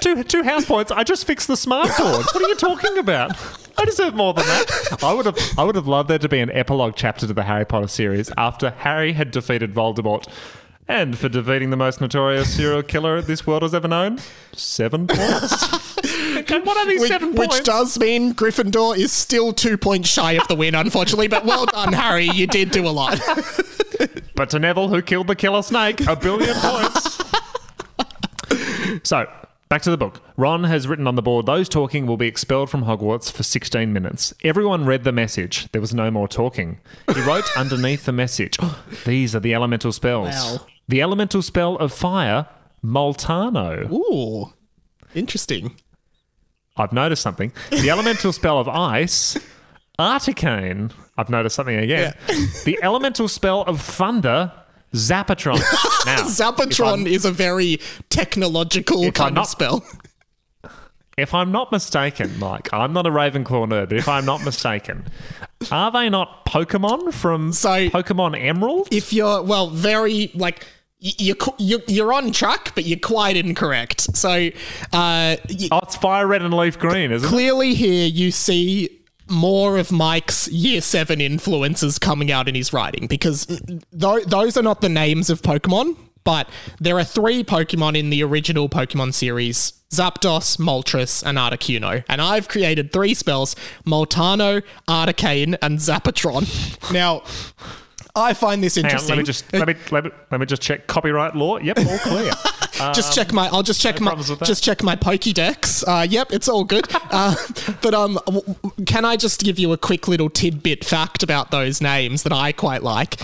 Two house points? I just fixed the smart board. What are you talking about? I deserve more than that. I would have loved there to be an epilogue chapter to the Harry Potter series after Harry had defeated Voldemort. And for defeating the most notorious serial killer this world has ever known, 7 points. Okay, what are these 7 points? Which does mean Gryffindor is still 2 points shy of the win, unfortunately. But well done, Harry. You did do a lot. But to Neville, who killed the killer snake, 1 billion points. So, back to the book. Ron has written on the board, "Those talking will be expelled from Hogwarts for 16 minutes. Everyone read the message. There was no more talking." He wrote underneath the message, "These are the elemental spells." Wow. The elemental spell of fire, Moltano. Ooh, interesting. I've noticed something. The elemental spell of ice, Articane. I've noticed something again. Yeah. The elemental spell of thunder, Zapatron. Now, Zapatron is a very technological kind of spell. If I'm not mistaken, Mike, I'm not a Ravenclaw nerd, but if I'm not mistaken, are they not Pokemon from Pokemon Emerald? If you're, well, very, like... You're on track, but you're quite incorrect. So, it's fire red and leaf green, isn't it? Clearly, here you see more of Mike's Year 7 influences coming out in his writing, because those are not the names of Pokemon, but there are 3 Pokemon in the original Pokemon series: Zapdos, Moltres, and Articuno. And I've created 3 spells: Moltano, Articane, and Zapatron. Now, I find this interesting. Hang on, let me just check copyright law. Yep, all clear. I'll just check my Pokédex. Yep, it's all good. But can I just give you a quick little tidbit fact about those names that I quite like?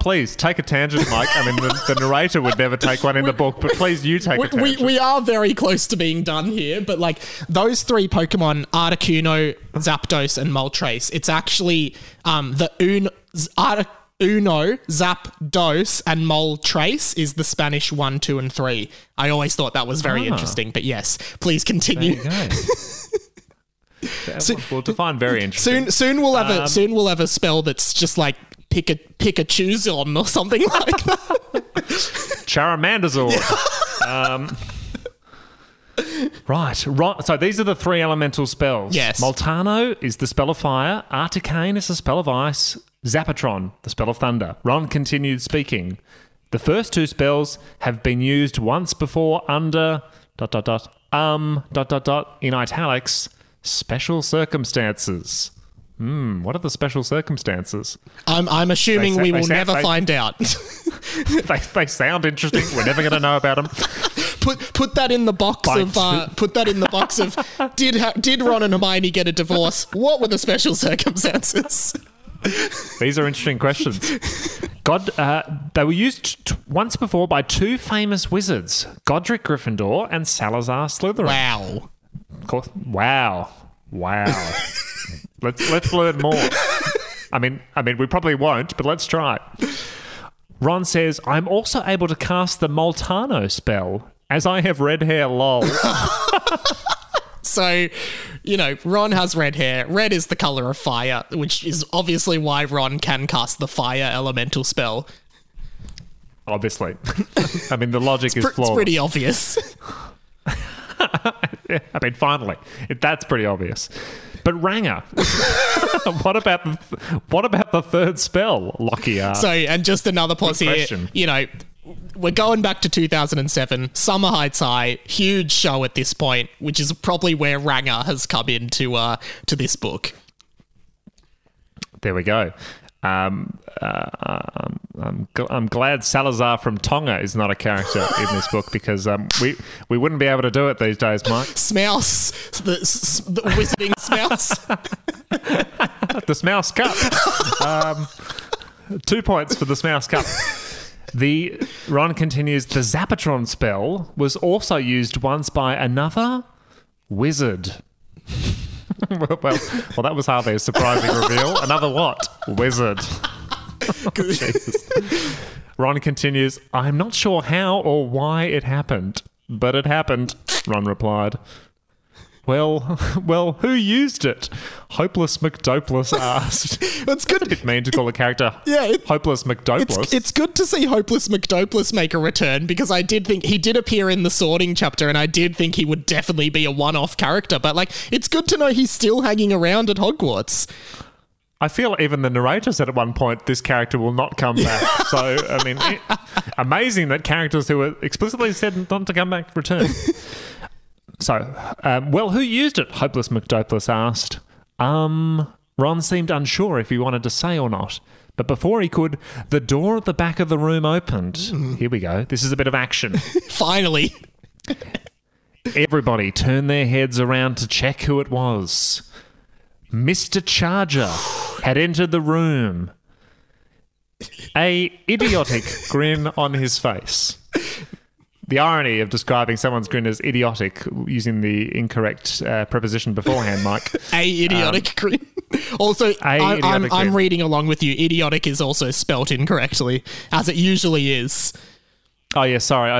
Please, take a tangent, Mike. I mean, the narrator would never take one in the book, but please, you take a tangent. We are very close to being done here, but, like, those 3 Pokemon, Articuno, Zapdos, and Moltres, it's actually the Uno, Zap, Dos, and Mol Trace is the Spanish 1, 2, and 3. I always thought that was very interesting, but yes, please continue. There you go. We'll define very interesting. Soon we'll have a spell that's just like pick a choose on or something like that. Charamandazor. Yeah. Right. So these are the three elemental spells. Yes. Moltano is the spell of fire. Articane is the spell of ice. Zapatron, the spell of thunder. Ron continued speaking. The first two spells have been used once before under in italics. Special circumstances. What are the special circumstances? I'm assuming we will never find out. they sound interesting. We're never going to know about them. Put that in the box of. Put that in the box of. Did Ron and Hermione get a divorce? What were the special circumstances? These are interesting questions. They were used once before by two famous wizards, Godric Gryffindor and Salazar Slytherin. Wow. Of course. Wow. Let's learn more. I mean, we probably won't, but let's try. Ron says, I'm also able to cast the Moltano spell, as I have red hair, lol. So, you know, Ron has red hair. Red is the colour of fire, which is obviously why Ron can cast the fire elemental spell. Obviously. I mean, the logic is flawed. It's pretty obvious. I mean, finally, that's pretty obvious. But Ranger, what about the third spell, Lockyer? So, and just another pause here. You know, we're going back to 2007, Summer Heights High, huge show at this point, which is probably where Ranger has come into to this book. There we go. I'm glad Salazar from Tonga is not a character in this book because we wouldn't be able to do it these days, Mike. Smouse, the wizarding Smouse. The Smouse Cup. 2 points for the Smouse Cup. Ron continues, the Zapatron spell was also used once by another wizard. Well, that was hardly a surprising reveal. Another what? Wizard. Jesus. Ron continues, I'm not sure how or why it happened, but it happened, Ron replied. Well, who used it? Hopeless McDopeless asked. It's good. That's a bit mean to call a character Hopeless McDopeless. It's good to see Hopeless McDopeless make a return because I did think he did appear in the sorting chapter and I did think he would definitely be a one-off character. But, like, it's good to know he's still hanging around at Hogwarts. I feel even the narrator said at one point, this character will not come back. So, I mean, amazing that characters who were explicitly said not to come back return. So, well, who used it? Hopeless McDopeless asked. Ron seemed unsure if he wanted to say or not. But before he could, the door at the back of the room opened. Here we go. This is a bit of action. Finally. Everybody turned their heads around to check who it was. Mr. Charger had entered the room. A idiotic grin on his face. The irony of describing someone's grin as idiotic using the incorrect preposition beforehand, Mike. A idiotic grin. Also, I'm reading along with you. Idiotic is also spelt incorrectly, as it usually is. Oh, yeah, sorry.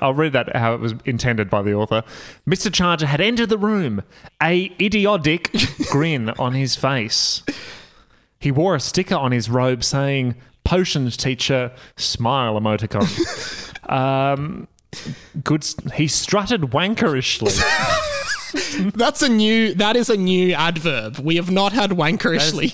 I'll read that how it was intended by the author. Mr. Charger had entered the room. A idiotic grin on his face. He wore a sticker on his robe saying, potions teacher, smile emoticon. Good. He strutted wankerishly. That is a new adverb. We have not had wankerishly.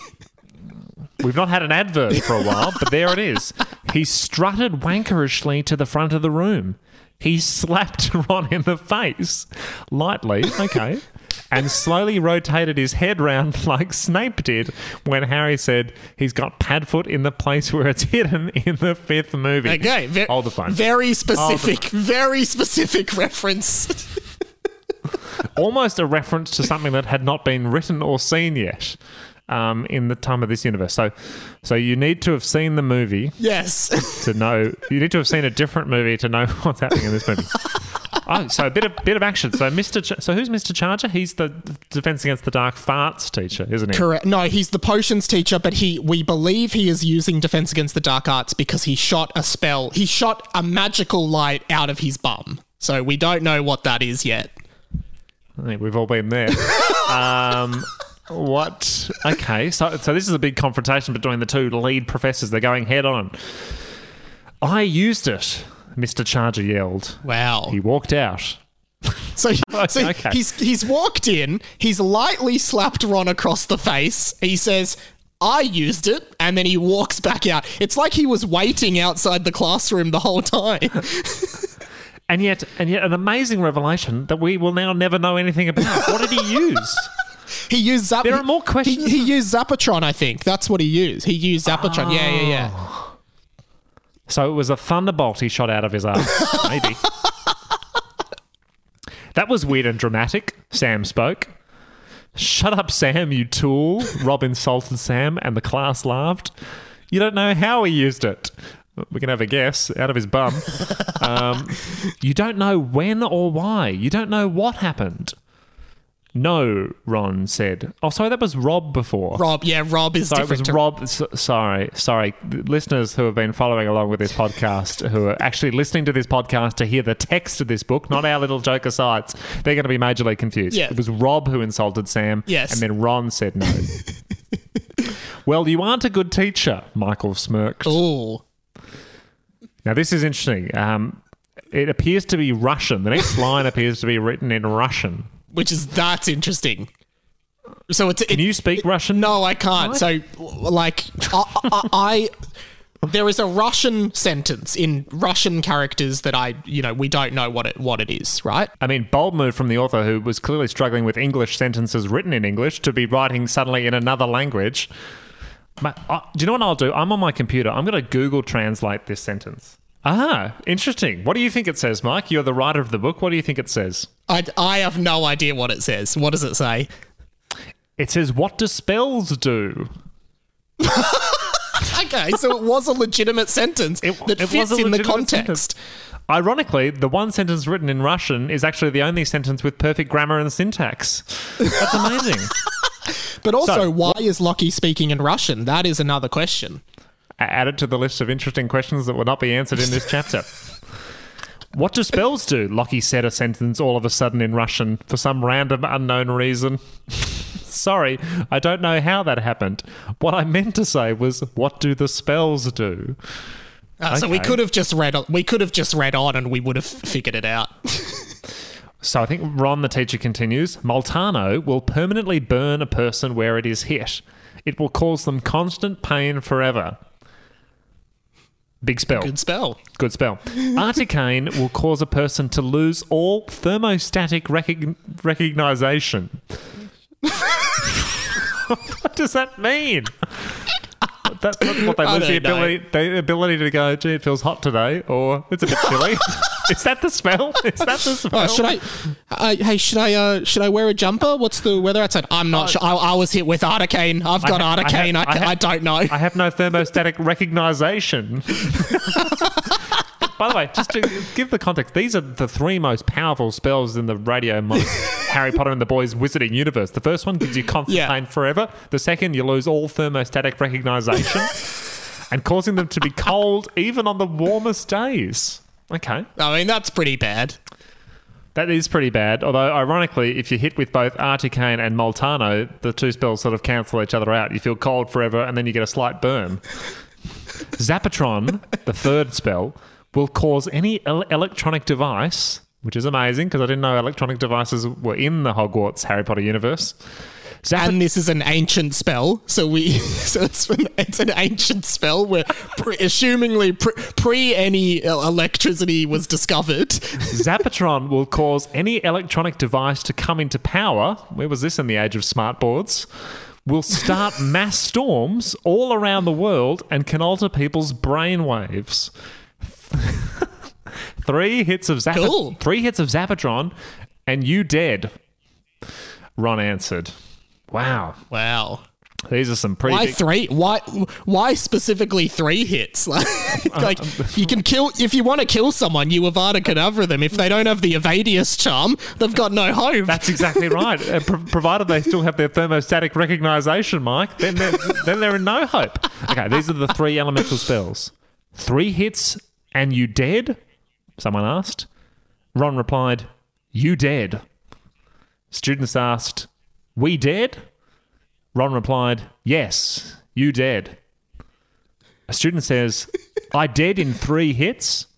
We've not had an adverb for a while, but there it is. He strutted wankerishly to the front of the room. He slapped Ron in the face, lightly, okay, and slowly rotated his head round like Snape did when Harry said he's got Padfoot in the place where it's hidden in the fifth movie. Okay, hold the phone. Very specific reference. Almost a reference to something that had not been written or seen yet. In the time of this universe. So you need to have seen the movie. Yes. You need to have seen a different movie to know what's happening in this movie. Oh, so a bit of action. So who's Mr. Charger? He's the Defense Against the Dark Farts teacher, isn't he? Correct. No, he's the potions teacher, but we believe he is using Defense Against the Dark Arts because he shot a spell. He shot a magical light out of his bum. So we don't know what that is yet. I think we've all been there. What? Okay, so this is a big confrontation between the two lead professors. They're going head on. I used it, Mr. Charger yelled. Wow. He walked out. So okay. He's walked in, he's lightly slapped Ron across the face. He says, I used it, and then he walks back out. It's like he was waiting outside the classroom the whole time. And yet an amazing revelation that we will now never know anything about. What did he use? He used Zapatron. There are more questions. He used Zapatron, I think. That's what he used. He used Zapatron. Oh. Yeah. So it was a thunderbolt he shot out of his ass. Maybe. That was weird and dramatic. Sam spoke. Shut up, Sam, you tool. Rob insulted Sam and the class laughed. You don't know how he used it. We can have a guess. Out of his bum. You don't know when or why. You don't know what happened. No, Ron said. Oh, sorry, that was Rob before. Rob is different. Sorry. Listeners who have been following along with this podcast, who are actually listening to this podcast to hear the text of this book, not our little joke asides, they're going to be majorly confused. Yeah. It was Rob who insulted Sam. Yes. And then Ron said no. Well, you aren't a good teacher, Michael smirked. Ooh. Now, this is interesting. It appears to be Russian. The next line appears to be written in Russian. That's interesting. So can you speak Russian? No, I can't. What? So, like, there is a Russian sentence in Russian characters that we don't know what it is, right? I mean, bold move from the author who was clearly struggling with English sentences written in English to be writing suddenly in another language. Do you know what I'll do? I'm on my computer. I'm going to Google translate this sentence. Ah, interesting. What do you think it says, Mike? You're the writer of the book. What do you think it says? I have no idea what it says. What does it say? It says, what do spells do? Okay, so it was a legitimate sentence that fits in the context. Sentence. Ironically, the one sentence written in Russian is actually the only sentence with perfect grammar and syntax. That's amazing. But also, why is Lockie speaking in Russian? That is another question. Added to the list of interesting questions that will not be answered in this chapter. What do spells do? Lockie said a sentence all of a sudden in Russian for some random unknown reason. Sorry, I don't know how that happened. What I meant to say was, what do the spells do? Okay. So we could have just read on and we would have figured it out. So I think Ron, the teacher, continues, Moltano will permanently burn a person where it is hit. It will cause them constant pain forever. Big spell. Good spell. Articane will cause a person to lose all thermostatic recognition. What does that mean? That's what they lose the ability to go, gee, it feels hot today, or it's a bit chilly. Is that the spell? Should I wear a jumper? What's the weather outside? I'm not sure. I was hit with Articane. I've got Articane. I don't know. I have no thermostatic recognition. By the way, just to give the context, these are the three most powerful spells in the Radio Mike Harry Potter and the Boys Wizarding Universe. The first one gives you constant pain forever. The second, you lose all thermostatic recognition and causing them to be cold even on the warmest days. Okay. I mean, that's pretty bad. That is pretty bad. Although, ironically, if you hit with both Articane and Moltano, the two spells sort of cancel each other out. You feel cold forever and then you get a slight burn. Zapatron, the third spell, will cause any electronic device, which is amazing because I didn't know electronic devices were in the Hogwarts Harry Potter universe. And this is an ancient spell, so it's an ancient spell where, assumingly, pre any electricity was discovered. Zapatron will cause any electronic device to come into power. Where was this in the age of smart boards? Will start mass storms all around the world and can alter people's brainwaves. 3 hits of Zapatron, and you dead. Ron answered. Wow. These are some pretty. Why big... three? Why specifically three hits? Like you can kill if you want to kill someone, you Avada Kedavra them. If they don't have the Evadius charm, they've got no hope. That's exactly right. Provided they still have their thermostatic recognition, Mike, then they're in no hope. Okay, these are the three elemental spells. Three hits and you dead? Someone asked. Ron replied, "You dead." Students asked, "We dead?" Ron replied, "Yes, you dead." A student says, "I dead in three hits?"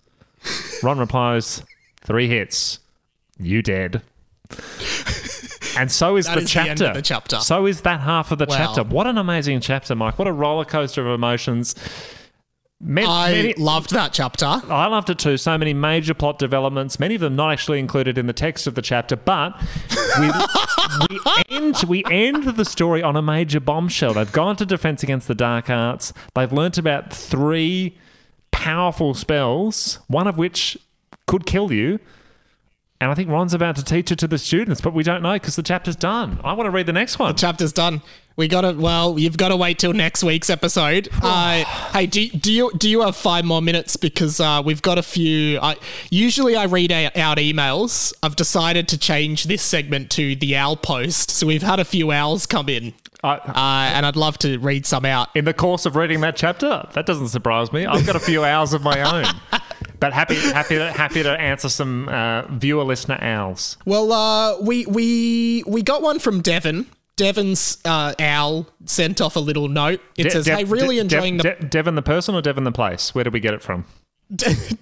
Ron replies, "Three hits. You dead." And so is the chapter. The end of the chapter. So is that half of the chapter. What an amazing chapter, Mike. What a roller coaster of emotions. I loved that chapter. I loved it too. So many major plot developments, many of them not actually included in the text of the chapter, but we end the story on a major bombshell. They've gone to Defense Against the Dark Arts. They've learnt about three powerful spells, one of which could kill you. And I think Ron's about to teach it to the students, but we don't know because the chapter's done. I want to read the next one. The chapter's done. You've got to wait till next week's episode. Hey, do you have 5 more minutes? Because we've got a few. Usually I read out emails. I've decided to change this segment to the owl post. So we've had a few owls come in. And I'd love to read some out. In the course of reading that chapter? That doesn't surprise me. I've got a few hours of my own. But happy to answer some viewer listener owls. Well, we got one from Devon. Devon's owl sent off a little note. It says, "Hey, really enjoying the Devon the person or Devon the place? Where did we get it from?"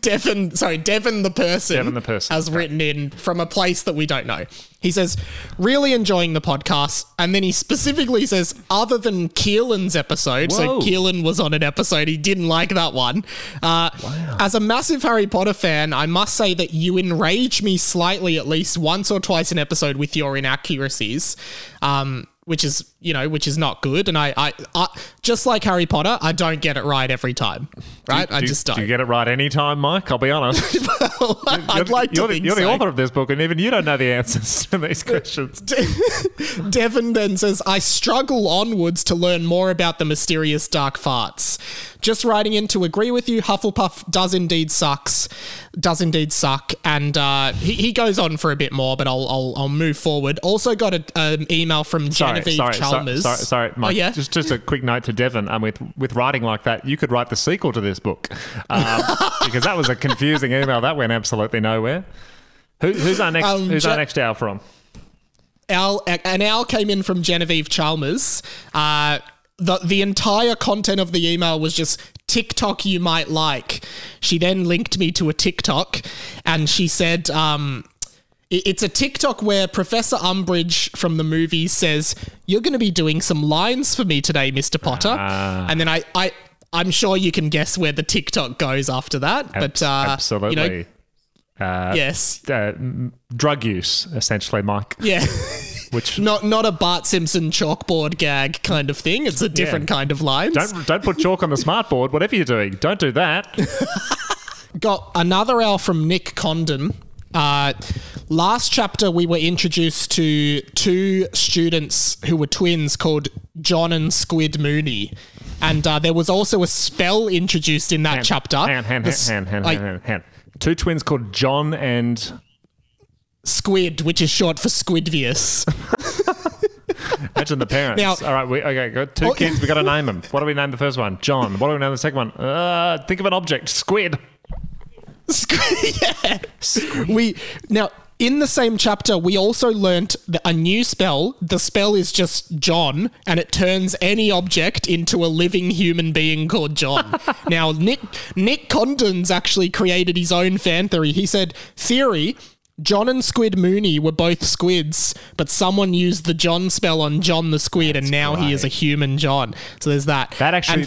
Devon the person. Devon the person has written in from a place that we don't know. He says, "Really enjoying the podcast," and then he specifically says, "Other than Keelan's episode," so Keelan was on an episode. He didn't like that one. As a massive Harry Potter fan, I must say that you enrage me slightly at least once or twice an episode with your inaccuracies. Which is not good. And I just like Harry Potter, I don't get it right every time, right? I just don't. Do you get it right any time, Mike? I'll be honest. Well, You're the author of this book and even you don't know the answers to these questions. Devon then says, "I struggle onwards to learn more about the mysterious dark farts. Just writing in to agree with you, Hufflepuff does indeed suck. And he goes on for a bit more, but I'll move forward. Also got an email from Genevieve Chalmers. Sorry, Mike. Oh, yeah? Just a quick note to Devon. With writing like that, you could write the sequel to this book because that was a confusing email. That went absolutely nowhere. Who's our next? Who's our next owl from? An owl came in from Genevieve Chalmers. The entire content of the email was just TikTok you might like. She then linked me to a TikTok, and she said, it's a TikTok where Professor Umbridge from the movie says, "You're going to be doing some lines for me today, Mr. Potter." And then I'm sure you can guess where the TikTok goes after that. Absolutely. Yes. Drug use, essentially, Mike. Yeah. Which not a Bart Simpson chalkboard gag kind of thing. It's a different kind of lines. Don't put chalk on the smartboard. Whatever you're doing, don't do that. Got another owl from Nick Condon. Last chapter, we were introduced to 2 students who were twins called John and Squid Mooney. And there was also a spell introduced in that chapter. Hang on. 2 twins called John and... Squid, which is short for Squidvius. Imagine the parents. Now, all right, got 2 kids, we got to name them. What do we name the first one? John. What do we name the second one? Think of an object. Squid. Squid. Now, in the same chapter, we also learnt a new spell. The spell is just John, and it turns any object into a living human being called John. Now, Nick Condon's actually created his own fan theory. He said, "Theory, John and Squid Mooney were both squids, but someone used the John spell on John the Squid, and now he is a human John." So there's that. That actually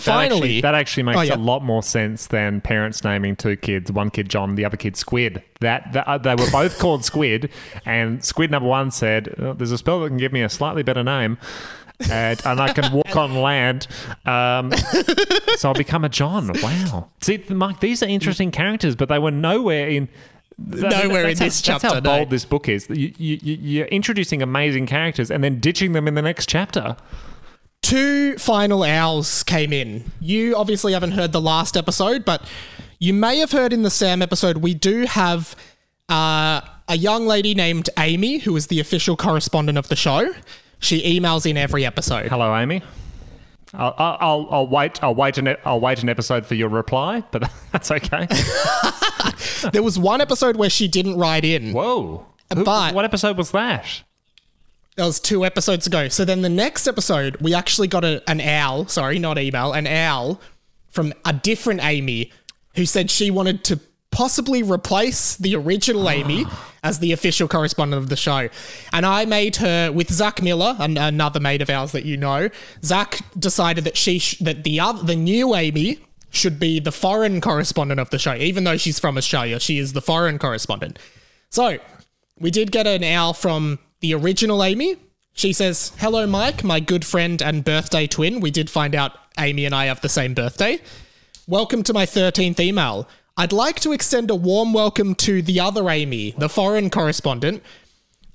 makes a lot more sense than parents naming 2 kids, one kid John, the other kid Squid. That they were both called Squid, and Squid number 1 said, "There's a spell that can give me a slightly better name, and I can walk on land, so I'll become a John." Wow. See, Mike, these are interesting characters, but they were nowhere in this chapter. That's how bold this book is. You're introducing amazing characters and then ditching them in the next chapter. Two final owls came in. You obviously haven't heard the last episode, but you may have heard in the Sam episode, we do have a young lady named Amy, who is the official correspondent of the show. She emails in every episode. Hello, Amy. I'll wait an episode for your reply, but that's okay. There was one episode where she didn't write in. Whoa. But what episode was that? That was 2 episodes ago. So then the next episode, we actually got an owl from a different Amy who said she wanted to possibly replace the original Amy as the official correspondent of the show. And I made her, with Zach Miller, another mate of ours that you know, Zach decided that the new Amy should be the foreign correspondent of the show. Even though she's from Australia, she is the foreign correspondent. So we did get an owl from the original Amy. She says, "Hello, Mike, my good friend and birthday twin." We did find out Amy and I have the same birthday. "Welcome to my 13th email. I'd like to extend a warm welcome to the other Amy, the foreign correspondent,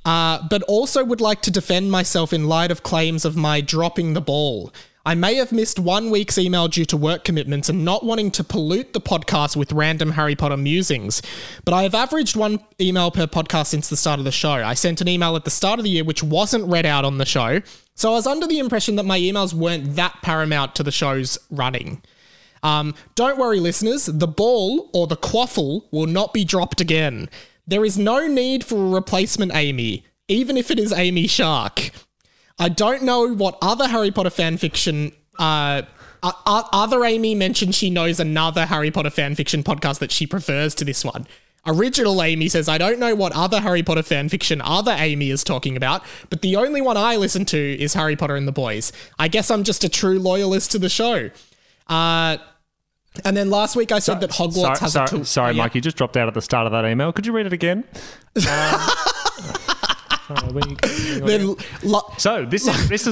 but also would like to defend myself in light of claims of my dropping the ball. I may have missed 1 week's email due to work commitments and not wanting to pollute the podcast with random Harry Potter musings, but I have averaged 1 email per podcast since the start of the show. I sent an email at the start of the year which wasn't read out on the show, so I was under the impression that my emails weren't that paramount to the show's running. Don't worry, listeners, the ball or the quaffle will not be dropped again. There is no need for a replacement Amy, even if it is Amy Shark. I don't know what other Harry Potter fanfiction, other Amy mentioned she knows another Harry Potter fanfiction podcast that she prefers to this one. Original Amy says, I don't know what other Harry Potter fanfiction other Amy is talking about, but the only one I listen to is Harry Potter and the Boys. I guess I'm just a true loyalist to the show. And then last week I said that Hogwarts has a tool. Sorry, Mike, you just dropped out at the start of that email. Could you read it again? This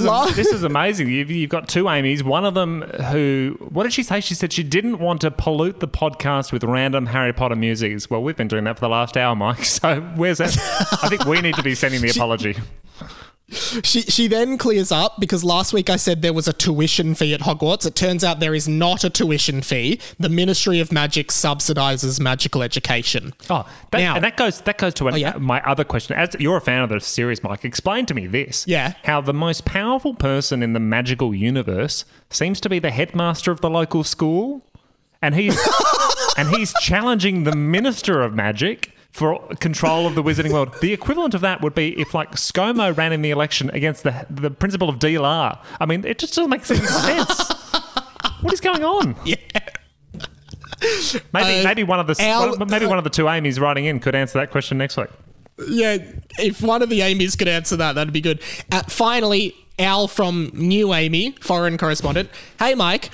is amazing. You've got 2 Amys. One of them who, what did she say? She said she didn't want to pollute the podcast with random Harry Potter musings. Well, we've been doing that for the last hour, Mike. So where's that? I think we need to be sending the apology. She then clears up because last week I said there was a tuition fee at Hogwarts. It turns out there is not a tuition fee. The Ministry of Magic subsidises magical education. That goes to my other question. As you're a fan of the series, Mike, explain to me this. Yeah. How the most powerful person in the magical universe seems to be the headmaster of the local school, and he's challenging the Minister of Magic for control of the wizarding world. The equivalent of that would be if, like, ScoMo ran in the election against the principal of DLR. I mean, it just doesn't make sense. What is going on? Yeah. Maybe one of the 2 Amys writing in could answer that question next week. Yeah, if one of the Amys could answer that, that'd be good. Finally, Al from New Amy, foreign correspondent. Hey, Mike.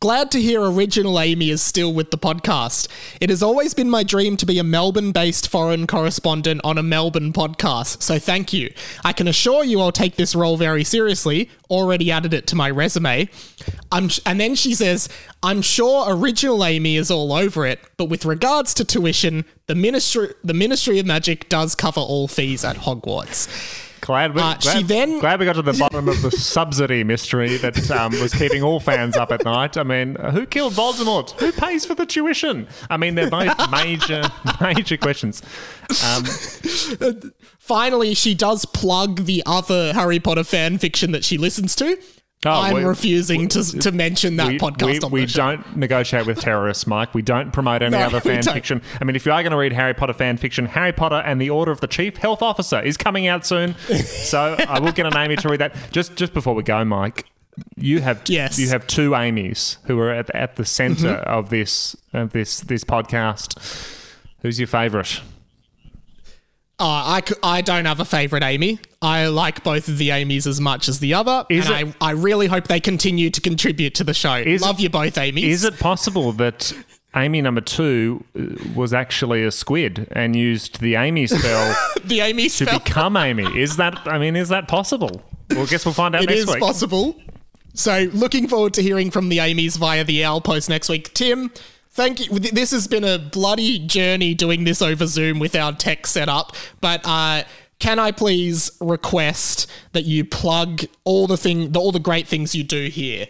Glad to hear original Amy is still with the podcast. It has always been my dream to be a Melbourne-based foreign correspondent on a Melbourne podcast, so thank you. I can assure you I'll take this role very seriously. Already added it to my resume. And then she says, I'm sure original Amy is all over it, but with regards to tuition, the Ministry of Magic does cover all fees at Hogwarts. Glad we got to the bottom of the subsidy mystery that was keeping all fans up at night. I mean, who killed Voldemort? Who pays for the tuition? I mean, they're both major questions. Finally, she does plug the other Harry Potter fan fiction that she listens to. I'm refusing to mention that podcast on the show. We don't negotiate with terrorists, Mike. We don't promote any other fan fiction. I mean, if you are going to read Harry Potter fan fiction, Harry Potter and the Order of the Chief Health Officer is coming out soon. So I will get an Amy to read that. Just before we go, Mike, you have 2 Amys who are at the centre of this podcast. Who's your favourite? I don't have a favourite Amy. I like both of the Amys as much as the other. I really hope they continue to contribute to the show. Love you both, Amys. Is it possible that Amy number 2 was actually a squid and used the Amy spell to become Amy? Is that possible? Well, I guess we'll find out next week. It is possible. So looking forward to hearing from the Amys via the owl post next week. Tim, thank you. This has been a bloody journey doing this over Zoom with our tech setup, but can I please request that you plug all the great things you do here?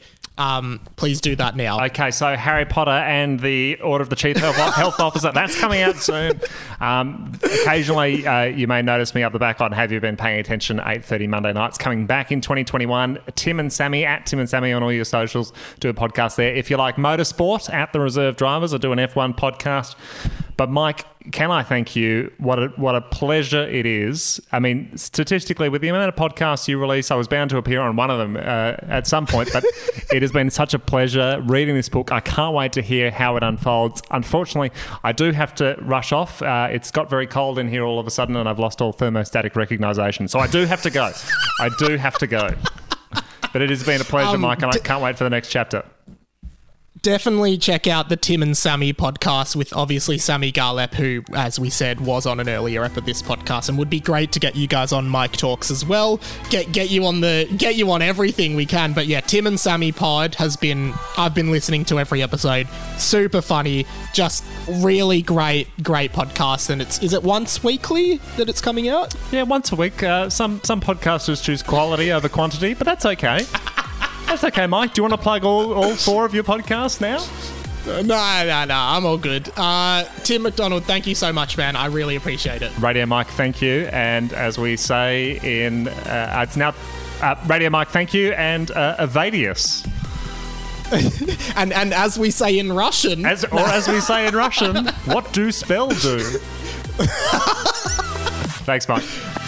Please do that now. Okay, so Harry Potter and the Order of the Chief Health Officer, that's coming out soon. Occasionally, you may notice me up the back on Have You Been Paying Attention, 8:30 Monday nights, coming back in 2021. Tim and Sammy, at Tim and Sammy on all your socials, do a podcast there. If you like motorsport, at the Reserve Drivers, I do an F1 podcast. But Mike, can I thank you? What a pleasure it is. I mean, statistically, with the amount of podcasts you release, I was bound to appear on one of them at some point, but it has been such a pleasure reading this book. I can't wait to hear how it unfolds. Unfortunately, I do have to rush off. It's got very cold in here all of a sudden, and I've lost all thermostatic recognition. So I do have to go. But it has been a pleasure, Mike, and I can't wait for the next chapter. Definitely check out the Tim and Sammy podcast with obviously Sammy Garlep, who, as we said, was on an earlier ep of this podcast, and would be great to get you guys on Mike Talks as well. Get you on everything we can. But yeah, Tim and Sammy Pod I've been listening to every episode. Super funny, just really great podcast. And is it once weekly that it's coming out? Yeah, once a week. Some podcasters choose quality over quantity, but that's okay. That's okay, Mike. Do you want to plug all four of your podcasts now? No. I'm all good. Tim McDonald, thank you so much, man. I really appreciate it. Radio Mike, thank you. And as we say in... it's now... Radio Mike, thank you. And Evadius. and as we say in Russian... as we say in Russian, what do spell do? Thanks, Mike.